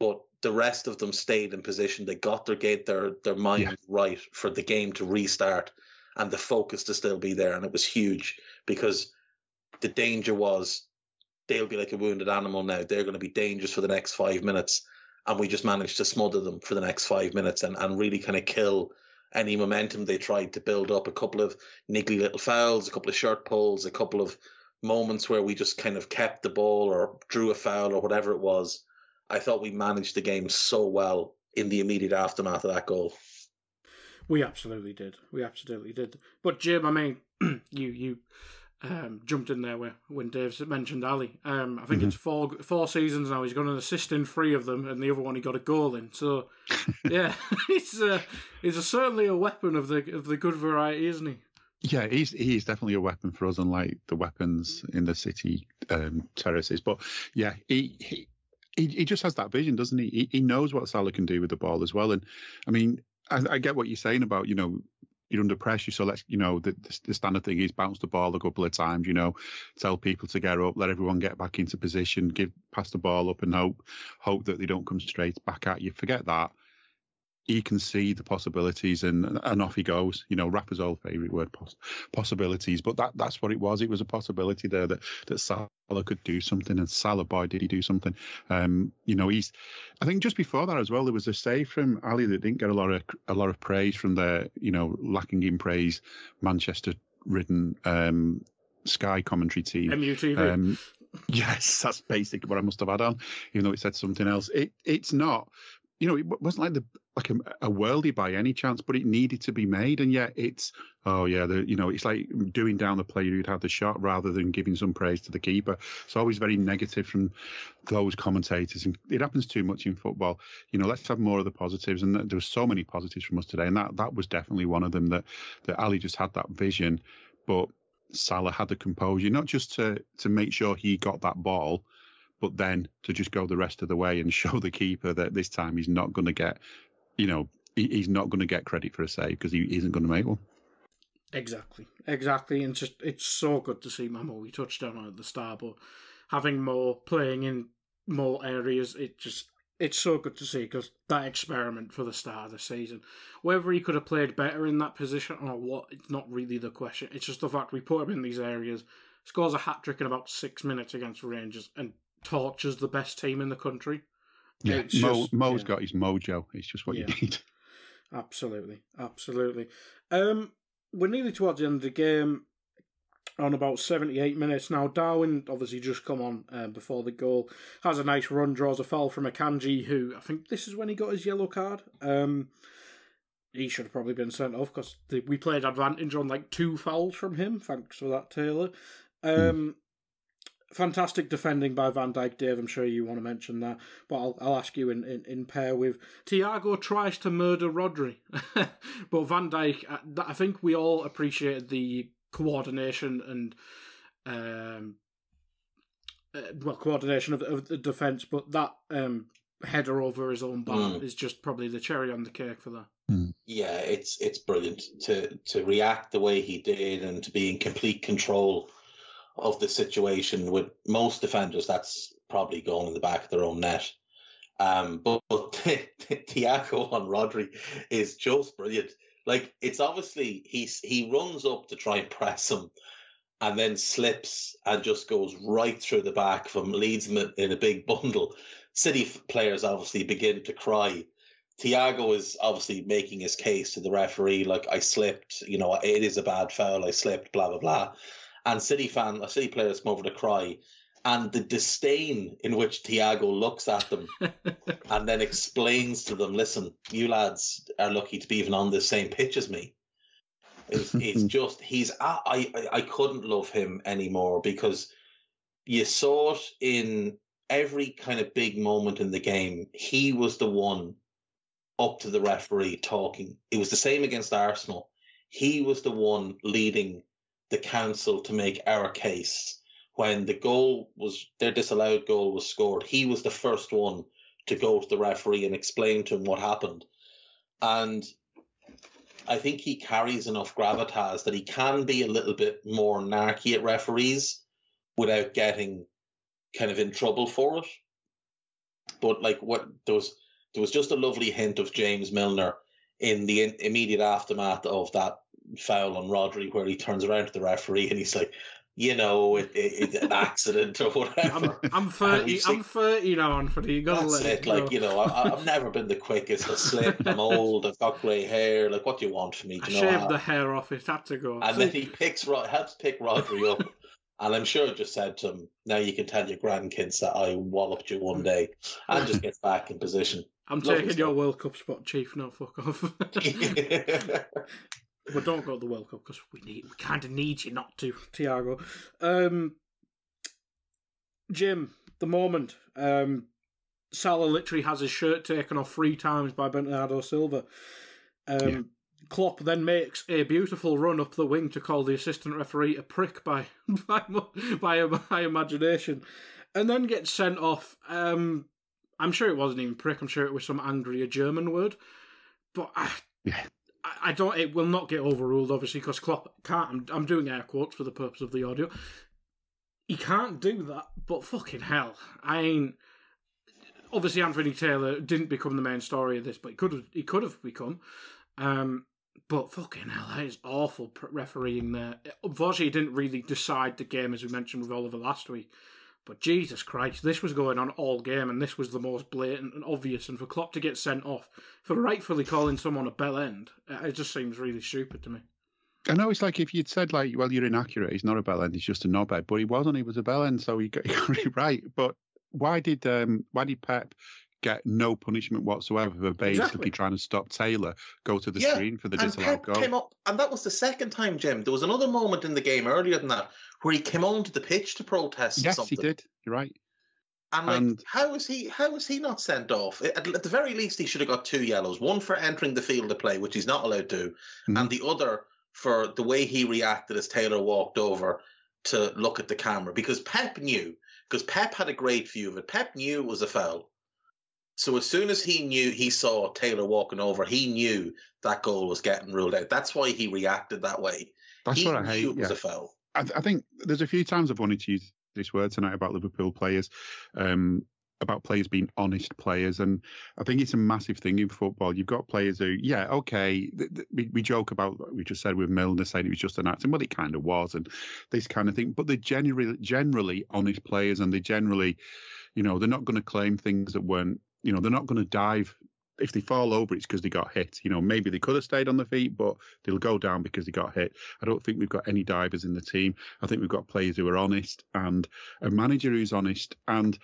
but the rest of them stayed in position. They got their gate, their their mind yeah. right for the game to restart and the focus to still be there. And it was huge, because the danger was they'll be like a wounded animal now. They're going to be dangerous for the next five minutes. And we just managed to smother them for the next five minutes and, and really kind of kill any momentum they tried to build up. A couple of niggly little fouls, a couple of shirt pulls, a couple of moments where we just kind of kept the ball or drew a foul or whatever it was. I thought we managed the game so well in the immediate aftermath of that goal. We absolutely did. We absolutely did. But Jim, I mean, you you um, jumped in there when, when Dave mentioned Ali. Um, I think mm-hmm. it's four four seasons now. He's got an assist in three of them, and the other one he got a goal in. So, yeah, he's uh, he's a, certainly a weapon of the of the good variety, isn't he? Yeah, he's he's definitely a weapon for us, unlike the weapons in the City um, terraces. But yeah, he. he He, he just has that vision, doesn't he? he? He knows what Salah can do with the ball as well. And I mean, I, I get what you're saying about, you know, you're under pressure. So let's, you know, the, the standard thing is bounce the ball a couple of times, you know, tell people to get up, let everyone get back into position, give pass the ball up and hope, hope that they don't come straight back at you. Forget that. He can see the possibilities and, and off he goes. You know, rappers' old favourite word, poss- possibilities. But that, that's what it was. It was a possibility there that, that Salah could do something. And Salah, boy, did he do something. Um, you know, he's... I think just before that as well, there was a save from Ali that didn't get a lot of a lot of praise from the, you know, lacking in praise, Manchester-ridden um, Sky commentary team. M U T V. Um, yes, that's basically what I must have had on, even though it said something else. It It's not... You know, it wasn't like the like a, a worldie by any chance, but it needed to be made. And yet it's, oh, yeah, the, you know, it's like doing down the player who'd had the shot rather than giving some praise to the keeper. It's always very negative from those commentators. And it happens too much in football. You know, let's have more of the positives. And there were so many positives from us today. And that, that was definitely one of them, that, that Ali just had that vision. But Salah had the composure, not just to, to make sure he got that ball, but then to just go the rest of the way and show the keeper that this time he's not going to get, you know, he's not going to get credit for a save because he isn't going to make one. Exactly, exactly. And just, it's so good to see Mamo. We touched on it at the start, but having more playing in more areas, it just, it's so good to see, because that experiment for the start of the season, whether he could have played better in that position or what, it's not really the question. It's just the fact we put him in these areas, scores a hat-trick in about six minutes against Rangers and tortures the best team in the country. Yeah, Mo, just, Mo's yeah. got his mojo. It's just what yeah. you need. Absolutely, absolutely. Um, we're nearly towards the end of the game, on about seventy-eight minutes now. Darwin, obviously just come on uh, before the goal, has a nice run, draws a foul from Akanji, who I think this is when he got his yellow card. Um, he should have probably been sent off, because we played advantage on like two fouls from him. Thanks for that, Taylor. Um. Mm. Fantastic defending by Van Dijk, Dave. I'm sure you want to mention that, but I'll, I'll ask you in, in, in pair with Thiago tries to murder Rodri, but Van Dijk. I, I think we all appreciated the coordination and um, uh, well, coordination of, of the defence, but that um, header over his own bar mm. is just probably the cherry on the cake for that. Mm. Yeah, it's it's brilliant to to react the way he did and to be in complete control of the situation. With most defenders, that's probably going in the back of their own net. Um, but but Thiago on Rodri is just brilliant. Like, it's obviously he's he runs up to try and press him, and then slips and just goes right through the back from leads him in a big bundle. City players obviously begin to cry. Thiago is obviously making his case to the referee, like, I slipped, you know, it is a bad foul, I slipped, blah blah blah. And City fan, City players come over to cry. And the disdain in which Thiago looks at them and then explains to them, listen, you lads are lucky to be even on the same pitch as me. It's, it's just, he's, I, I, I couldn't love him anymore, because you saw it in every kind of big moment in the game. He was the one up to the referee talking. It was the same against Arsenal. He was the one leading the council to make our case. When the goal was, their disallowed goal was scored, he was the first one to go to the referee and explain to him what happened. And I think he carries enough gravitas that he can be a little bit more narky at referees without getting kind of in trouble for it. But like what there was, there was just a lovely hint of James Milner in the in, immediate aftermath of that foul on Rodri, where he turns around to the referee and he's like, you know, it, it, it, an accident or whatever. I'm, I'm thirty. I'm like, thirty now, Anthony. You gotta that's let it. Go. Like, you know, I, I've never been the quickest. I slipped. I'm old. I've got grey hair. Like, what do you want from me? Do you I know shaved I the hair off it. Had to go. And then he picks, helps pick Rodri up, and I'm sure just said to him, "Now you can tell your grandkids that I walloped you one day," and just gets back in position. I'm Lovely taking stuff. Your World Cup spot, Chief. Now fuck off. But don't go to the World Cup because we need, we kind of need you not to, Thiago. Um, Jim, the moment. Um, Salah literally has his shirt taken off three times by Bernardo Silva. Um, yeah. Klopp then makes a beautiful run up the wing to call the assistant referee a prick by by by, by imagination, and then gets sent off. Um, I'm sure it wasn't even prick. I'm sure it was some angrier German word. But I... Yeah. I don't. It will not get overruled, obviously, because Klopp can't. I'm, I'm doing air quotes for the purpose of the audio. He can't do that, but fucking hell, I mean, obviously, Anthony Taylor didn't become the main story of this, but he could have. He could have become. Um, but fucking hell, that is awful refereeing there. Unfortunately, he didn't really decide the game, as we mentioned with Oliver last week. But Jesus Christ, this was going on all game, and this was the most blatant and obvious. And for Klopp to get sent off for rightfully calling someone a bell end, it just seems really stupid to me. I know, it's like if you'd said, like, well, you're inaccurate, he's not a bell end, he's just a knobhead. But he wasn't, he was a bell end, so he got, he got it right. But why did um, why did Pep get no punishment whatsoever for basically exactly. trying to stop Taylor go to the yeah, screen for the disallowed goal? Came up, and that was the second time, Jim. There was another moment in the game earlier than that, where he came onto the pitch to protest yes, something. Yes, he did. You're right. And, like, and how is he? How is he not sent off? At, at the very least, he should have got two yellows: one for entering the field of play, which he's not allowed to, mm-hmm. and the other for the way he reacted as Taylor walked over to look at the camera. Because Pep knew, because Pep had a great view of it. Pep knew it was a foul. So as soon as he knew, he saw Taylor walking over, he knew that goal was getting ruled out. That's why he reacted that way. That's he what I hate. Knew it yeah. was a foul. I think there's a few times I've wanted to use this word tonight about Liverpool players, um, about players being honest players. And I think it's a massive thing in football. You've got players who, yeah, okay, th- th- we, we joke about what we just said with Milner saying it was just an accident. Well, it kind of was, and this kind of thing. But they're generally, generally honest players, and they generally, you know, they're not going to claim things that weren't, you know, they're not going to dive. If they fall over, it's because they got hit. You know, maybe they could have stayed on the feet, but they'll go down because they got hit. I don't think we've got any divers in the team. I think we've got players who are honest and a manager who's honest. And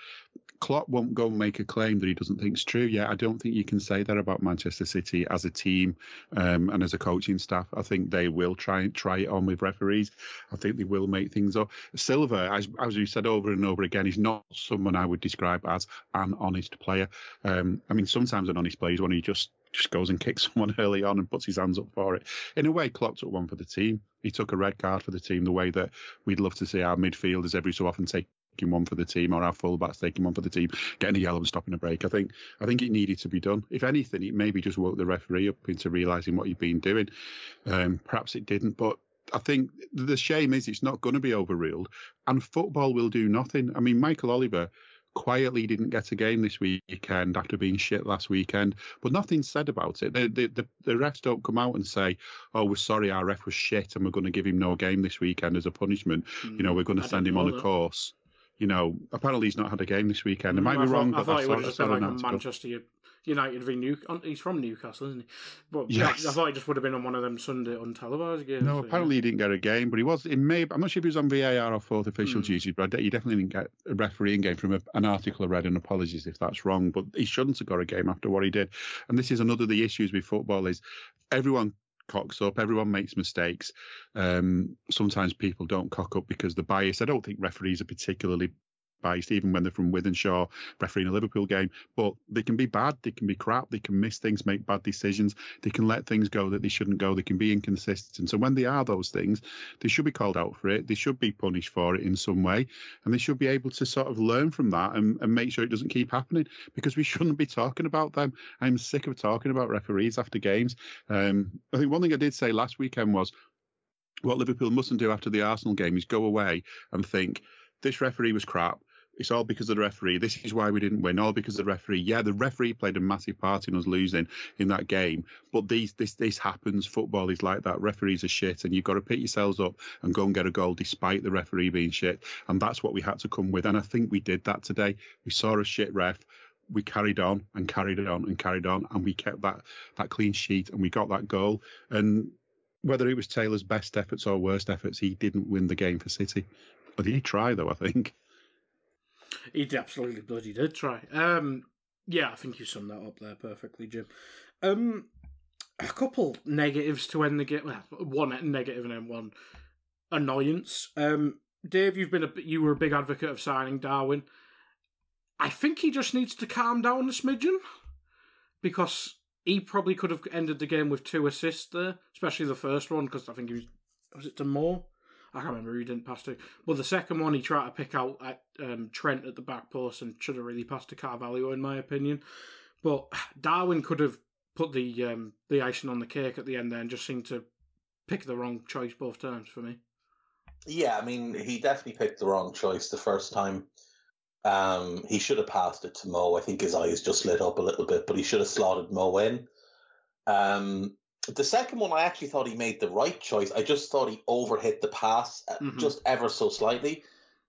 Klopp won't go and make a claim that he doesn't think is true. Yeah, I don't think you can say that about Manchester City as a team um, and as a coaching staff. I think they will try and try it on with referees. I think they will make things up. Silva, as, as we said over and over again, is not someone I would describe as an honest player. Um, I mean, sometimes an honest player is one who just just goes and kicks someone early on and puts his hands up for it. In a way, Klopp took one for the team. He took a red card for the team, the way that we'd love to see our midfielders every so often taking one for the team, or our fullbacks taking one for the team, getting a yellow and stopping a break. I think I think it needed to be done. If anything, it maybe just woke the referee up into realising what he'd been doing. Um, perhaps it didn't, but I think the shame is it's not going to be overruled, and football will do nothing. I mean, Michael Oliver quietly didn't get a game this weekend after being shit last weekend, but nothing's said about it. The, the, the, the refs don't come out and say, oh, we're sorry, our ref was shit and we're going to give him no game this weekend as a punishment. Mm, you know, we're going to send him on a course. You know, apparently he's not had a game this weekend. I might be wrong, but I thought he would have been like Manchester United v Newcastle. He's from Newcastle, isn't he? But yes. I thought he just would have been on one of them Sunday untelevised games. No, apparently he didn't get a game, but he was in May. I'm not sure if he was on V A R or fourth official mm. duty, but he definitely didn't get a refereeing game from a, an article I read, and apologies if that's wrong, but he shouldn't have got a game after what he did. And this is another of the issues with football is everyone cocks up, everyone makes mistakes. Um, sometimes people don't cock up because they're biased. I don't think referees are particularly biased, even when they're from Wythenshawe refereeing a Liverpool game, but they can be bad, they can be crap, they can miss things, make bad decisions, they can let things go that they shouldn't go, they can be inconsistent. So when they are those things, they should be called out for it, they should be punished for it in some way, and they should be able to sort of learn from that and, and make sure it doesn't keep happening, because we shouldn't be talking about them. I'm sick of talking about referees after games. Um, I think one thing I did say last weekend was what Liverpool mustn't do after the Arsenal game is go away and think, this referee was crap, it's all because of the referee, this is why we didn't win, all because of the referee. Yeah, the referee played a massive part in us losing in that game, but these, this this happens. Football is like that. Referees are shit, and you've got to pick yourselves up and go and get a goal despite the referee being shit. And that's what we had to come with, and I think we did that today. We saw a shit ref, we carried on and carried on and carried on, and we kept that that clean sheet, and we got that goal. And whether it was Taylor's best efforts or worst efforts, he didn't win the game for City. But he tried, though, I think. He absolutely bloody did try. Um, yeah, I think you summed that up there perfectly, Jim. Um, a couple negatives to end the game. Well, one negative and then one annoyance. Um, Dave, you've been a, you were a big advocate of signing Darwin. I think he just needs to calm down a smidgen, because he probably could have ended the game with two assists there, especially the first one, because I think he was... Was it to Moore? I can't remember who he didn't pass to. But the second one, he tried to pick out at, um, Trent at the back post and should have really passed to Carvalho, in my opinion. But Darwin could have put the um, the icing on the cake at the end there, and just seemed to pick the wrong choice both times for me. Yeah, I mean, he definitely picked the wrong choice the first time. Um, he should have passed it to Mo. I think his eyes just lit up a little bit, but he should have slotted Mo in. Um The second one, I actually thought he made the right choice. I just thought he overhit the pass mm-hmm. just ever so slightly.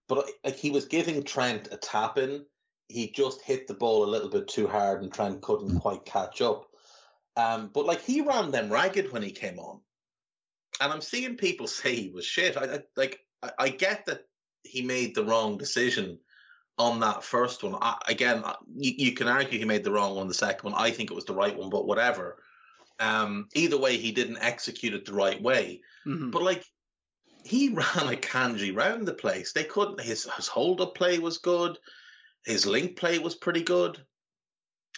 But like, he was giving Trent a tap-in. He just hit the ball a little bit too hard, and Trent couldn't quite catch up. Um, but like, he ran them ragged when he came on. And I'm seeing people say he was shit. I, I like I, I get that he made the wrong decision on that first one. I, again, you, you can argue he made the wrong one the second one. I think it was the right one, but whatever. Um, either way, he didn't execute it the right way. Mm-hmm. But like, he ran a Akanji round the place. They couldn't. His his hold up play was good. His link play was pretty good.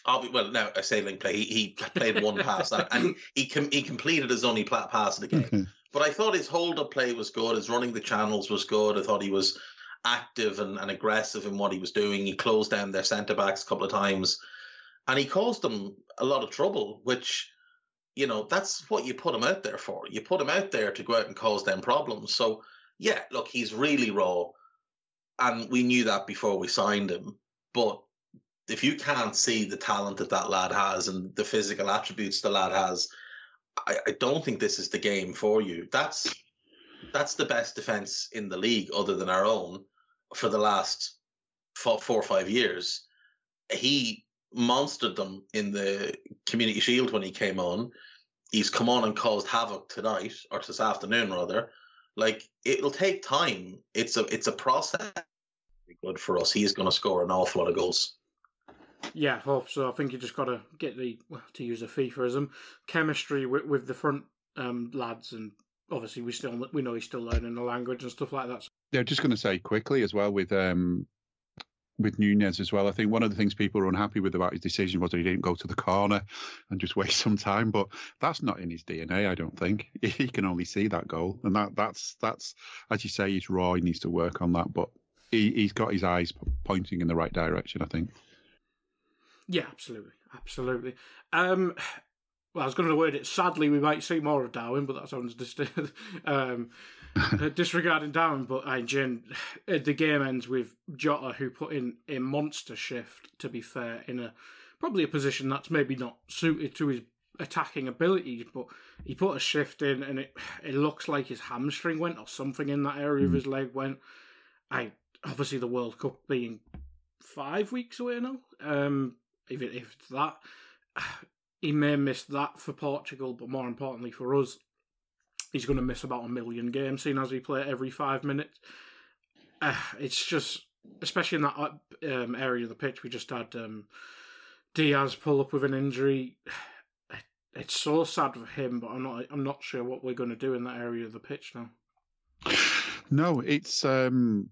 I'll be, well, no, I say link play. He, he played one pass out, and he com- he completed his only pass of the game. Mm-hmm. But I thought his hold up play was good. His running the channels was good. I thought he was active and, and aggressive in what he was doing. He closed down their centre backs a couple of times, and he caused them a lot of trouble, which. You know, that's what you put him out there for. You put him out there to go out and cause them problems. So, yeah, look, he's really raw. And we knew that before we signed him. But if you can't see the talent that that lad has and the physical attributes the lad has, I, I don't think this is the game for you. That's that's the best defence in the league other than our own for the last four, four or five years. He... monstered them in the Community Shield when he came on. He's come on and caused havoc tonight, or this afternoon rather. Like, it'll take time. It's a it's a process. Good for us. He's going to score an awful lot of goals. Yeah, I hope so. I think you just got to get the, well, to use a FIFAism, chemistry with, with the front um, lads, and obviously we still we know he's still learning the language and stuff like that. So. Yeah, just going to say quickly as well with. Um... with Núñez as well. I think one of the things people were unhappy with about his decision was that he didn't go to the corner and just waste some time. But that's not in his D N A, I don't think. He can only see that goal. And that that's, that's as you say, he's raw. He needs to work on that. But he, he's got his eyes pointing in the right direction, I think. Yeah, absolutely. Absolutely. Um, well, I was going to word it. Sadly, we might see more of Darwin, but that sounds dis- um, disregarding Darwin. But I, Jim, the game ends with Jota, who put in a monster shift, to be fair, in a probably a position that's maybe not suited to his attacking abilities, but he put a shift in, and it, it looks like his hamstring went or something in that area of his leg went. I obviously, the World Cup being five weeks away now. Um, If, it, if it's that, he may miss that for Portugal, but more importantly for us, he's going to miss about a million games, seeing as we play every five minutes. Uh, it's just, especially in that um, area of the pitch, we just had um, Diaz pull up with an injury. It, it's so sad for him, but I'm not, I'm not sure what we're going to do in that area of the pitch now. No, it's... Um...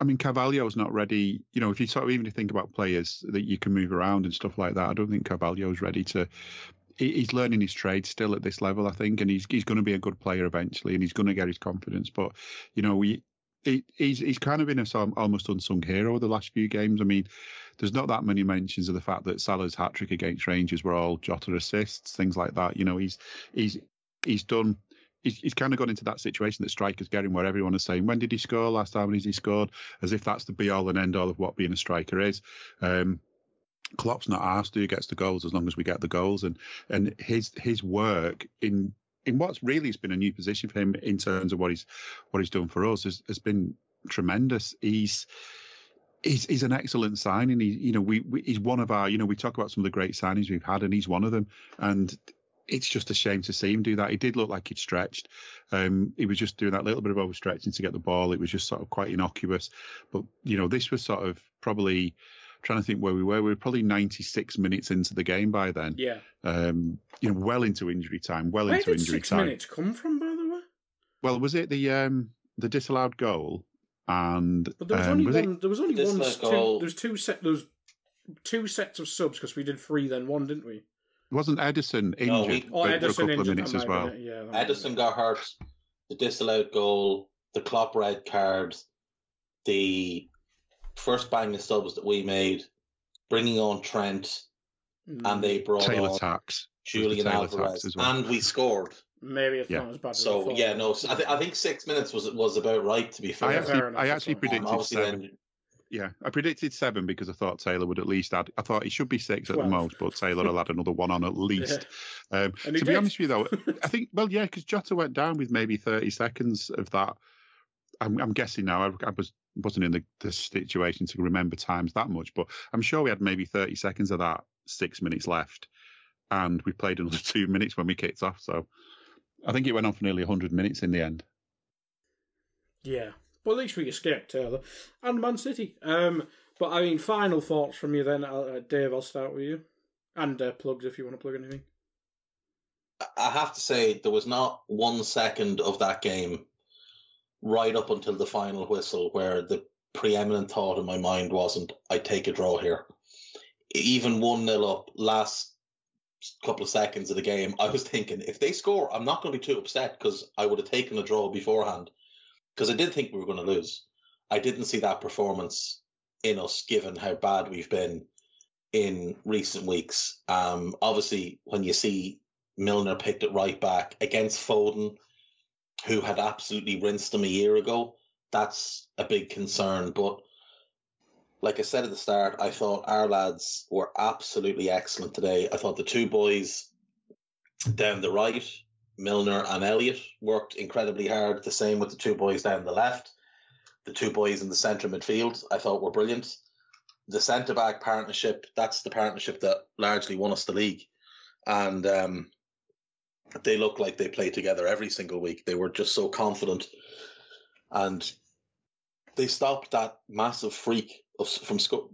I mean, Carvalho's not ready. You know, if you sort of even to think about players that you can move around and stuff like that, I don't think Carvalho's ready to. He's learning his trade still at this level, I think, and he's he's going to be a good player eventually, and he's going to get his confidence. But you know, we he, he's he's kind of been a almost unsung hero the last few games. I mean, there's not that many mentions of the fact that Salah's hat trick against Rangers were all Jota assists, things like that. You know, he's he's he's done. He's, he's kind of gone into that situation that strikers get in, where everyone is saying, when did he score last time, when has he scored, as if that's the be-all and end-all of what being a striker is. Um, Klopp's not asked who gets the goals as long as we get the goals. And and his his work in in what's really has been a new position for him in terms of what he's what he's done for us has, has been tremendous. He's... He's, he's an excellent signing. He, you know, we, we he's one of our... You know, we talk about some of the great signings we've had, and he's one of them. And... it's just a shame to see him do that. He did look like he'd stretched. Um, he was just doing that little bit of overstretching to get the ball. It was just sort of quite innocuous. But, you know, this was sort of probably, I'm trying to think where we were. We were probably ninety-six minutes into the game by then. Yeah. Um, you know, well into injury time, well Where into injury time. Where did six minutes come from, by the way? Well, was it the um, the disallowed goal? And but there was um, only was one. It? There was only one. Goal. Two, there was two set. There was two sets of subs because we did three, then one, didn't we? Wasn't Ederson injured no, we, oh, for Ederson a couple injured, of minutes as well? Yeah, Ederson got hurt, the disallowed goal, the Klopp red card, the first bang of subs that we made, bringing on Trent, mm. and they brought Taylor on tax. Julian Taylor Alvarez, tax well. And we scored. Maybe it's yeah. not as bad as So, before. yeah, no, so I, th- I think six minutes was was about right, to be fair. I actually, fair enough, I actually predicted um, seven. Then, Yeah, I predicted seven because I thought Taylor would at least add... I thought he should be six at well. the most, but Taylor will add another one on at least. Yeah. Um, to did. be honest with you, though, I think... Well, yeah, because Jota went down with maybe thirty seconds of that. I'm, I'm guessing now. I, I was, wasn't in the, the situation to remember times that much, but I'm sure we had maybe thirty seconds of that, six minutes left, and we played another two minutes when we kicked off. So I think it went on for nearly one hundred minutes in the end. Yeah. Well, at least we escaped Taylor and Man City. Um, but, I mean, final thoughts from you then. Uh, Dave, I'll start with you. And uh, plugs, if you want to plug anything. I have to say, there was not one second of that game right up until the final whistle where the preeminent thought in my mind wasn't, I take a draw here. Even one nil up, last couple of seconds of the game, I was thinking, if they score, I'm not going to be too upset because I would have taken a draw beforehand. Because I did think we were going to lose. I didn't see that performance in us, given how bad we've been in recent weeks. Um, obviously, when you see Milner picked it right back against Foden, who had absolutely rinsed him a year ago, that's a big concern. But like I said at the start, I thought our lads were absolutely excellent today. I thought the two boys down the right, Milner and Elliott, worked incredibly hard. The same with the two boys down the left. The two boys in the centre midfield, I thought, were brilliant. The centre-back partnership, that's the partnership that largely won us the league. And um, they look like they play together every single week. They were just so confident. And they stopped that massive freak of, from sco-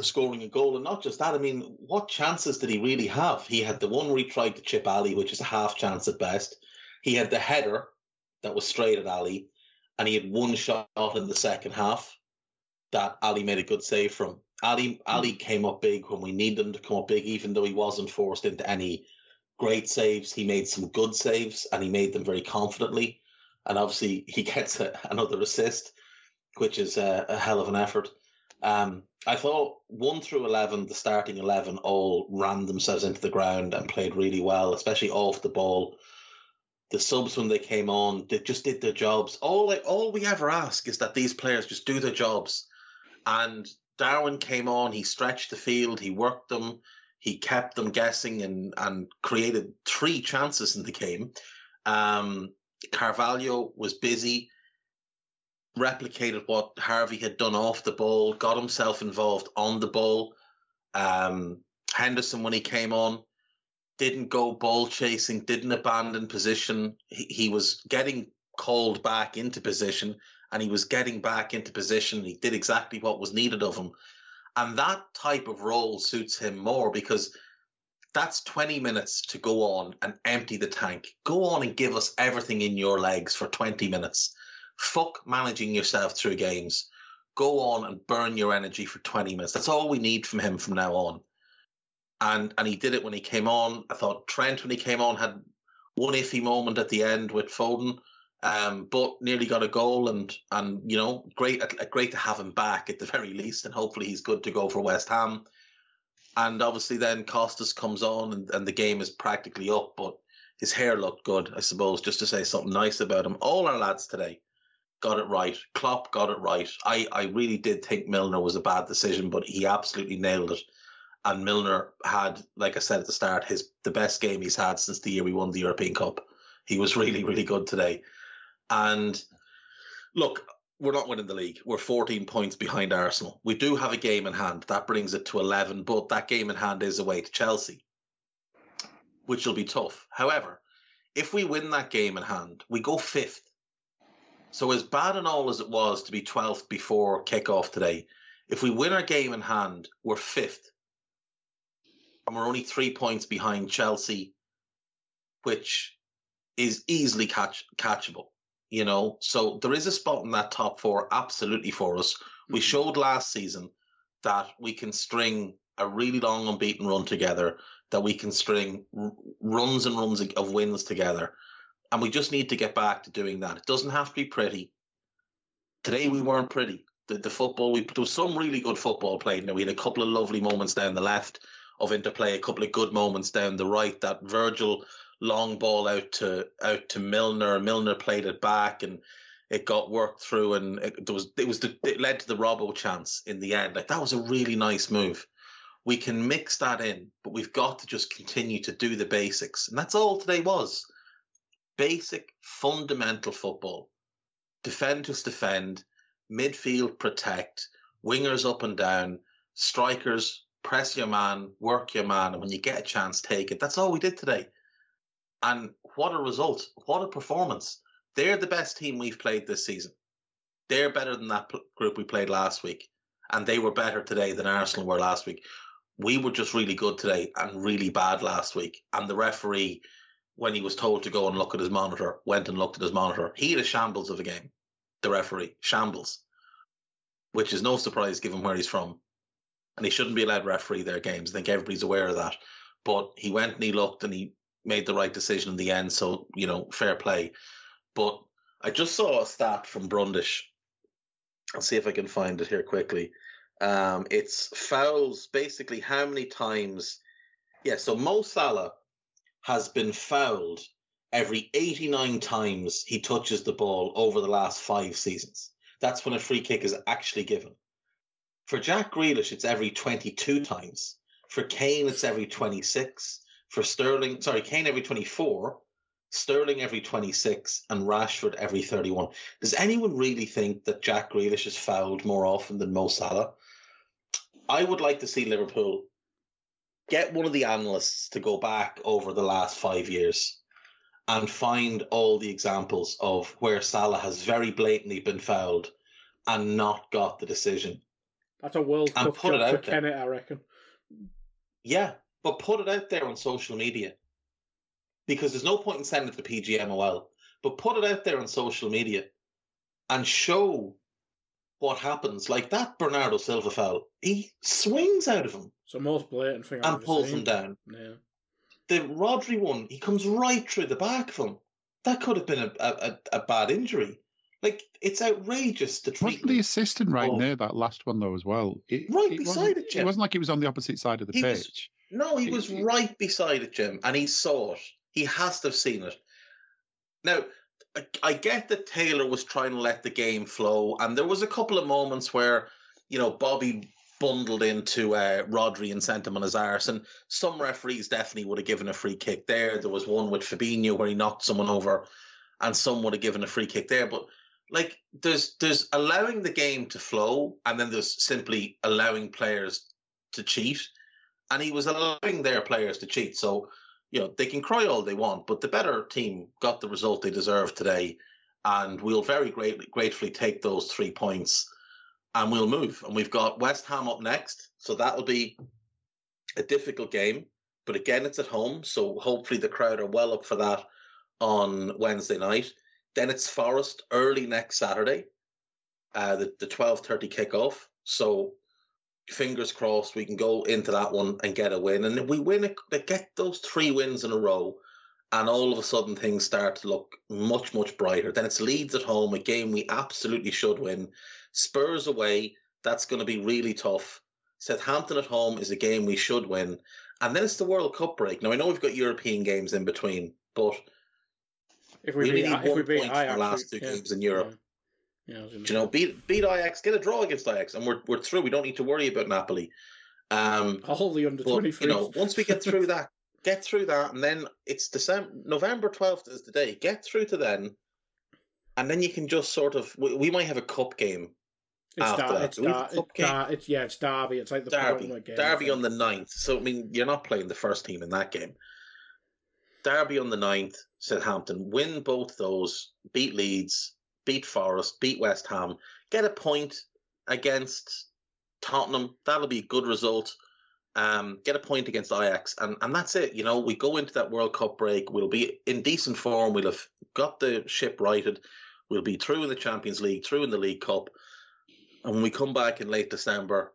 scoring a goal. And not just that, I mean, what chances did he really have? He had the one where he tried to chip Ali, which is a half chance at best. He had the header that was straight at Ali, and he had one shot in the second half. that Ali made a good save from. Ali Ali came up big when we needed him to come up big, even though he wasn't forced into any great saves. He made some good saves, and he made them very confidently. And obviously, he gets a, another assist, which is a, a hell of an effort. Um, I thought one through eleven, the starting eleven, all ran themselves into the ground and played really well, especially off the ball. The subs, when they came on, they just did their jobs. All I, all we ever ask is that these players just do their jobs. And Darwin came on, he stretched the field, he worked them, he kept them guessing and, and created three chances in the game. Um, Carvalho was busy, replicated what Harvey had done off the ball, got himself involved on the ball. Um, Henderson, when he came on, didn't go ball chasing, didn't abandon position. He, he was getting called back into position, and he was getting back into position. He did exactly what was needed of him. And that type of role suits him more, because that's twenty minutes to go on and empty the tank. Go on and give us everything in your legs for twenty minutes. Fuck managing yourself through games. Go on and burn your energy for twenty minutes. That's all we need from him from now on. And and he did it when he came on. I thought Trent, when he came on, had one iffy moment at the end with Foden, um, but nearly got a goal. And and you know, great great to have him back at the very least, and hopefully he's good to go for West Ham. And obviously then Costas comes on, and, and the game is practically up. But his hair looked good, I suppose, just to say something nice about him. All our lads today got it right. Klopp got it right. I, I really did think Milner was a bad decision, but he absolutely nailed it. And Milner had, like I said at the start, his the best game he's had since the year we won the European Cup. He was really, really good today. And look, we're not winning the league. We're fourteen points behind Arsenal. We do have a game in hand. That brings it to eleven, but that game in hand is away to Chelsea, which will be tough. However, if we win that game in hand, we go fifth. So as bad and all as it was to be twelfth before kickoff today, if we win our game in hand, we're fifth. And we're only three points behind Chelsea, which is easily catch, catchable, you know. So there is a spot in that top four absolutely for us. Mm-hmm. We showed last season that we can string a really long unbeaten run together, that we can string r- runs and runs of wins together. And we just need to get back to doing that. It doesn't have to be pretty. Today we weren't pretty. The, the football, we, there was some really good football played. Now, we had a couple of lovely moments down the left of interplay, a couple of good moments down the right. That Virgil long ball out to out to Milner. Milner played it back, and it got worked through. And it, there was it was the, it led to the Robbo chance in the end. Like, that was a really nice move. We can mix that in, but we've got to just continue to do the basics, and that's all today was: basic, fundamental football. Defend, just defend. Midfield, protect. Wingers up and down. Strikers, press your man, work your man, and when you get a chance, take it. That's all we did today. And what a result. What a performance. They're the best team we've played this season. They're better than that p- group we played last week. And they were better today than Arsenal were last week. We were just really good today and really bad last week. And the referee, when he was told to go and look at his monitor, went and looked at his monitor. He had a shambles of a game. The referee. Shambles. Which is no surprise given where he's from. And he shouldn't be allowed to referee their games. I think everybody's aware of that. But he went and he looked and he made the right decision in the end. So, you know, fair play. But I just saw a stat from Brundish. I'll see if I can find it here quickly. Um, it's fouls, basically how many times. Yeah, so Mo Salah has been fouled every eighty-nine times he touches the ball over the last five seasons. That's when a free kick is actually given. For Jack Grealish, it's every twenty-two times. For Kane, it's every twenty-six. For Sterling, sorry, Kane every twenty-four, Sterling every twenty-six, and Rashford every thirty-one. Does anyone really think that Jack Grealish is fouled more often than Mo Salah? I would like to see Liverpool get one of the analysts to go back over the last five years and find all the examples of where Salah has very blatantly been fouled and not got the decision. That's a World Cup job for Kenneth, I reckon. Yeah, but put it out there on social media, because there's no point in sending it to P G M O L. But put it out there on social media and show what happens. Like that Bernardo Silva foul, he swings out of him. It's the most blatant thing I've ever seen. And pulls him down. Yeah. The Rodri one, he comes right through the back of him. That could have been a a, a bad injury. Like, it's outrageous to treat. Wasn't the assistant right oh. near that last one, though, as well? It, right it beside it, Jim. It wasn't like he was on the opposite side of the he pitch. Was, no, he it, was right beside it, Jim, and he saw it. He has to have seen it. Now, I, I get that Taylor was trying to let the game flow, and there was a couple of moments where, you know, Bobby bundled into uh, Rodri and sent him on his arse, and some referees definitely would have given a free kick there. There was one with Fabinho where he knocked someone over, and some would have given a free kick there, but... Like, there's there's allowing the game to flow, and then there's simply allowing players to cheat. And he was allowing their players to cheat. So, you know, they can cry all they want, but the better team got the result they deserved today. And we'll very greatly, gratefully take those three points, and we'll move. And we've got West Ham up next. So that'll be a difficult game. But again, it's at home. So hopefully the crowd are well up for that on Wednesday night. Then it's Forest early next Saturday, uh, the, the twelve thirty kickoff. So fingers crossed we can go into that one and get a win. And if we win, a, get those three wins in a row, and all of a sudden things start to look much, much brighter. Then it's Leeds at home, a game we absolutely should win. Spurs away, that's going to be really tough. Southampton at home is a game we should win. And then it's the World Cup break. Now, I know we've got European games in between, but... If we, we beat, need if one we beat point Ajax, from the last two yeah, games in Europe. Yeah, yeah, you know, beat beat Ajax, get a draw against Ajax, and we're we're through. We don't need to worry about Napoli. Um, All the under twenty three. You know, once we get through that, get through that, and then it's December, November twelfth is the day. Get through to then, and then you can just sort of. We, we might have a cup game. It's after that. It's, dar- it's, dar- it's yeah, it's Derby. It's like the Derby game, Derby on the ninth. So I mean, you're not playing the first team in that game. Derby on the ninth, Southampton. Win both those, beat Leeds, beat Forest, beat West Ham. Get a point against Tottenham. That'll be a good result. Um, get a point against Ajax. And, and that's it. You know, we go into that World Cup break. We'll be in decent form. We'll have got the ship righted. We'll be through in the Champions League, through in the League Cup. And when we come back in late December,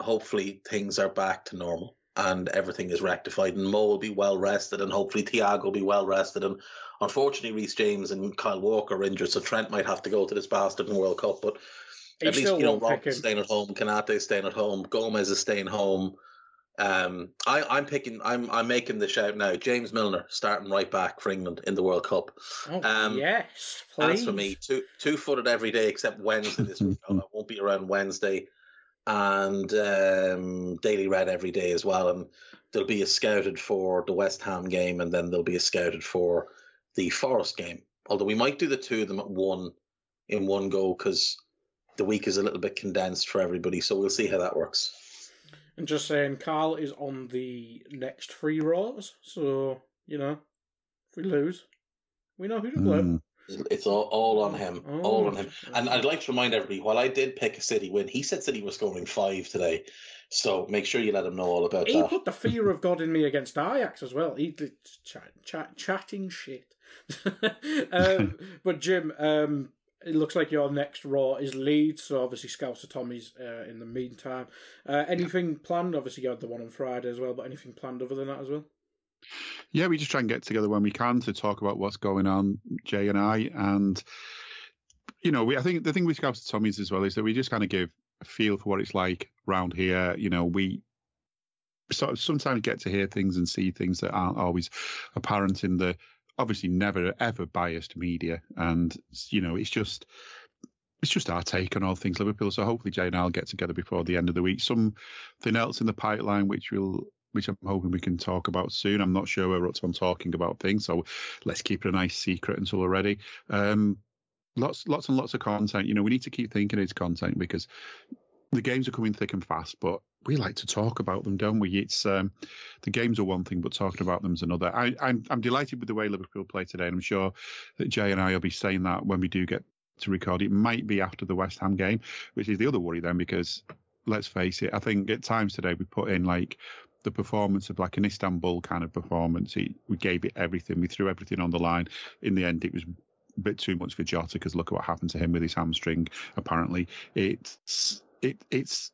hopefully things are back to normal. And everything is rectified, and Mo will be well rested, and hopefully Thiago will be well rested. And unfortunately, Reece James and Kyle Walker are injured, so Trent might have to go to this bastard in the World Cup. But he at least, you know, Robertson's staying at home, Canate's staying at home, Gomez is staying home. Um, I, I'm picking, I'm, I'm making the shout now. James Milner starting right back for England in the World Cup. Oh, um, yes, please. As for me, two two footed every day except Wednesday this week. I won't be around Wednesday. And um, Daily Red every day as well. And there'll be a scouted for the West Ham game, and then there'll be a scouted for the Forest game. Although we might do the two of them at one in one go, because the week is a little bit condensed for everybody. So we'll see how that works. And just saying, Carl is on the next three rows. So, you know, if we lose, we know who to blame. Mm. It's all, all on him, oh, all on him. And I'd like to remind everybody, while I did pick a City win, he said City was scoring five today. So make sure you let him know all about he that. He put the fear of God in me against Ajax as well. He did chat, chat, chatting shit. um, but Jim, um, it looks like your next raw is Leeds. So obviously Scouser Tommy's uh, in the meantime. Uh, anything planned? Obviously you had the one on Friday as well, but anything planned other than that as well? Yeah, we just try and get together when we can to talk about what's going on, Jay and I. And, you know, we I think the thing with Scouser Tommy's as well is that we just kind of give a feel for what it's like round here. You know, we sort of sometimes get to hear things and see things that aren't always apparent in the obviously never, ever biased media. And, you know, it's just... It's just our take on all things Liverpool. So hopefully Jay and I'll get together before the end of the week. Something else in the pipeline which we'll... which I'm hoping we can talk about soon. I'm not sure we're up to on talking about things, so let's keep it a nice secret until we're ready. Um, lots lots and lots of content. You know, we need to keep thinking it's content because the games are coming thick and fast, but we like to talk about them, don't we? It's um, the games are one thing, but talking about them is another. I, I'm, I'm delighted with the way Liverpool play today, and I'm sure that Jay and I will be saying that when we do get to record. It might be after the West Ham game, which is the other worry then, because let's face it, I think at times today we put in like... the performance of like an Istanbul kind of performance. He, we gave it everything. We threw everything on the line. In the end, it was bit too much for Jota, because look at what happened to him with his hamstring, apparently. It's it it's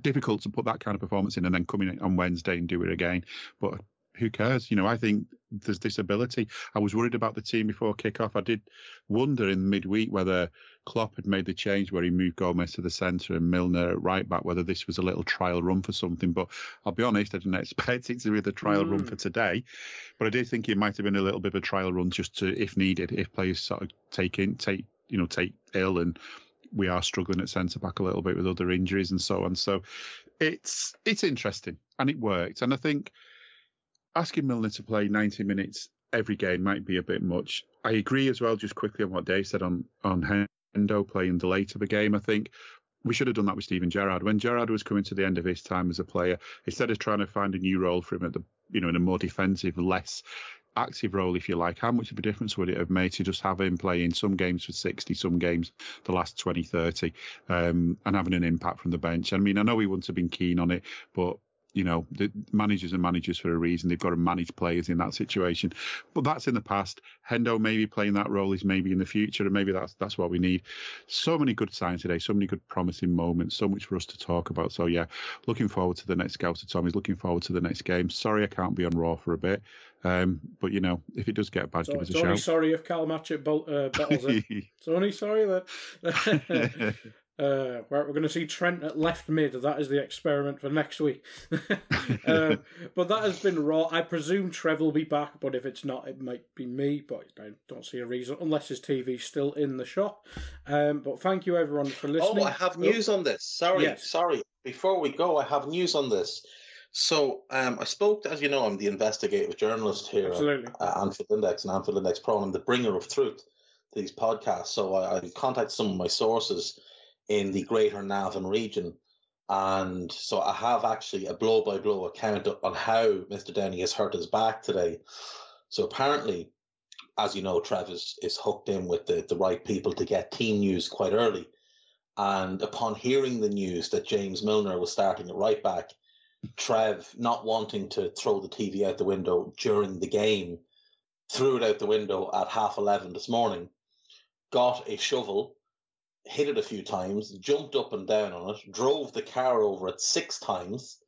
difficult to put that kind of performance in and then come in on Wednesday and do it again. But who cares? You know, I think there's this ability. I was worried about the team before kickoff. I did wonder in midweek whether Klopp had made the change where he moved Gomez to the centre and Milner at right back, whether this was a little trial run for something. But I'll be honest, I didn't expect it to be the trial mm. run for today. But I did think it might have been a little bit of a trial run just to, if needed, if players sort of take in, take, you know, take ill, and we are struggling at centre back a little bit with other injuries and so on. So it's it's interesting, and it worked. And I think asking Milner to play ninety minutes every game might be a bit much. I agree as well, just quickly, on what Dave said on, on Hendo playing the late of a game. I think we should have done that with Steven Gerrard. When Gerrard was coming to the end of his time as a player, instead of trying to find a new role for him at the, you know, in a more defensive, less active role, if you like, how much of a difference would it have made to just have him playing some games for sixty, some games the last twenty, thirty, um, and having an impact from the bench? I mean, I know he wouldn't have been keen on it, but, you know, the managers are managers for a reason. They've got to manage players in that situation. But that's in the past. Hendo maybe playing that role is maybe in the future, and maybe that's that's what we need. So many good signs today, so many good promising moments, so much for us to talk about. So, yeah, looking forward to the next Scouser Tommy's, looking forward to the next game. Sorry I can't be on Raw for a bit. Um, but, you know, if it does get bad, so, give us a shout. It's only sorry if Cal Matchett uh, battles it. It's only sorry that... Uh, right, we're going to see Trent at left mid. That is the experiment for next week. uh, but that has been Raw. I presume Trev will be back, but if it's not, it might be me. But I don't see a reason, unless his T V's still in the shop. Um, but thank you, everyone, for listening. Oh, I have news on this. Sorry, yes. sorry. Before we go, I have news on this. So um, I spoke, to, as you know, I'm the investigative journalist here Absolutely. at uh, Anfield Index and Anfield Index Pro, and I'm the bringer of truth to these podcasts. So I, I contacted some of my sources in the greater Navan region. And so I have actually a blow-by-blow account on how Mister Downey has hurt his back today. So apparently, as you know, Trev is, is hooked in with the, the right people to get team news quite early. And upon hearing the news that James Milner was starting at right back, Trev, not wanting to throw the T V out the window during the game, threw it out the window at half eleven this morning, got a shovel, hit it a few times, jumped up and down on it, drove the car over it six times,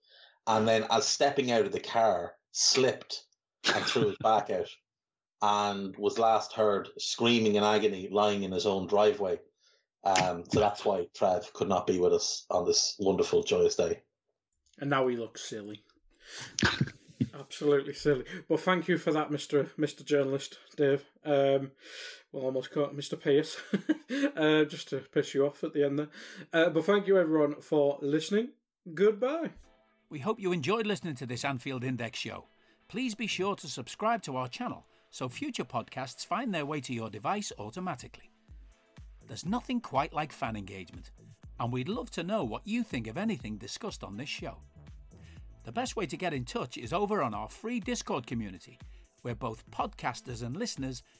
and then as stepping out of the car, slipped and threw his back out, and was last heard screaming in agony, lying in his own driveway. Um, so that's why Trev could not be with us on this wonderful, joyous day. And now he looks silly. Absolutely silly. Well, thank you for that, Mister Mister Journalist, Dave. Um, well, almost caught Mister Pierce, uh, just to piss you off at the end there. Uh, but thank you, everyone, for listening. Goodbye. We hope you enjoyed listening to this Anfield Index show. Please be sure to subscribe to our channel so future podcasts find their way to your device automatically. There's nothing quite like fan engagement, and we'd love to know what you think of anything discussed on this show. The best way to get in touch is over on our free Discord community, where both podcasters and listeners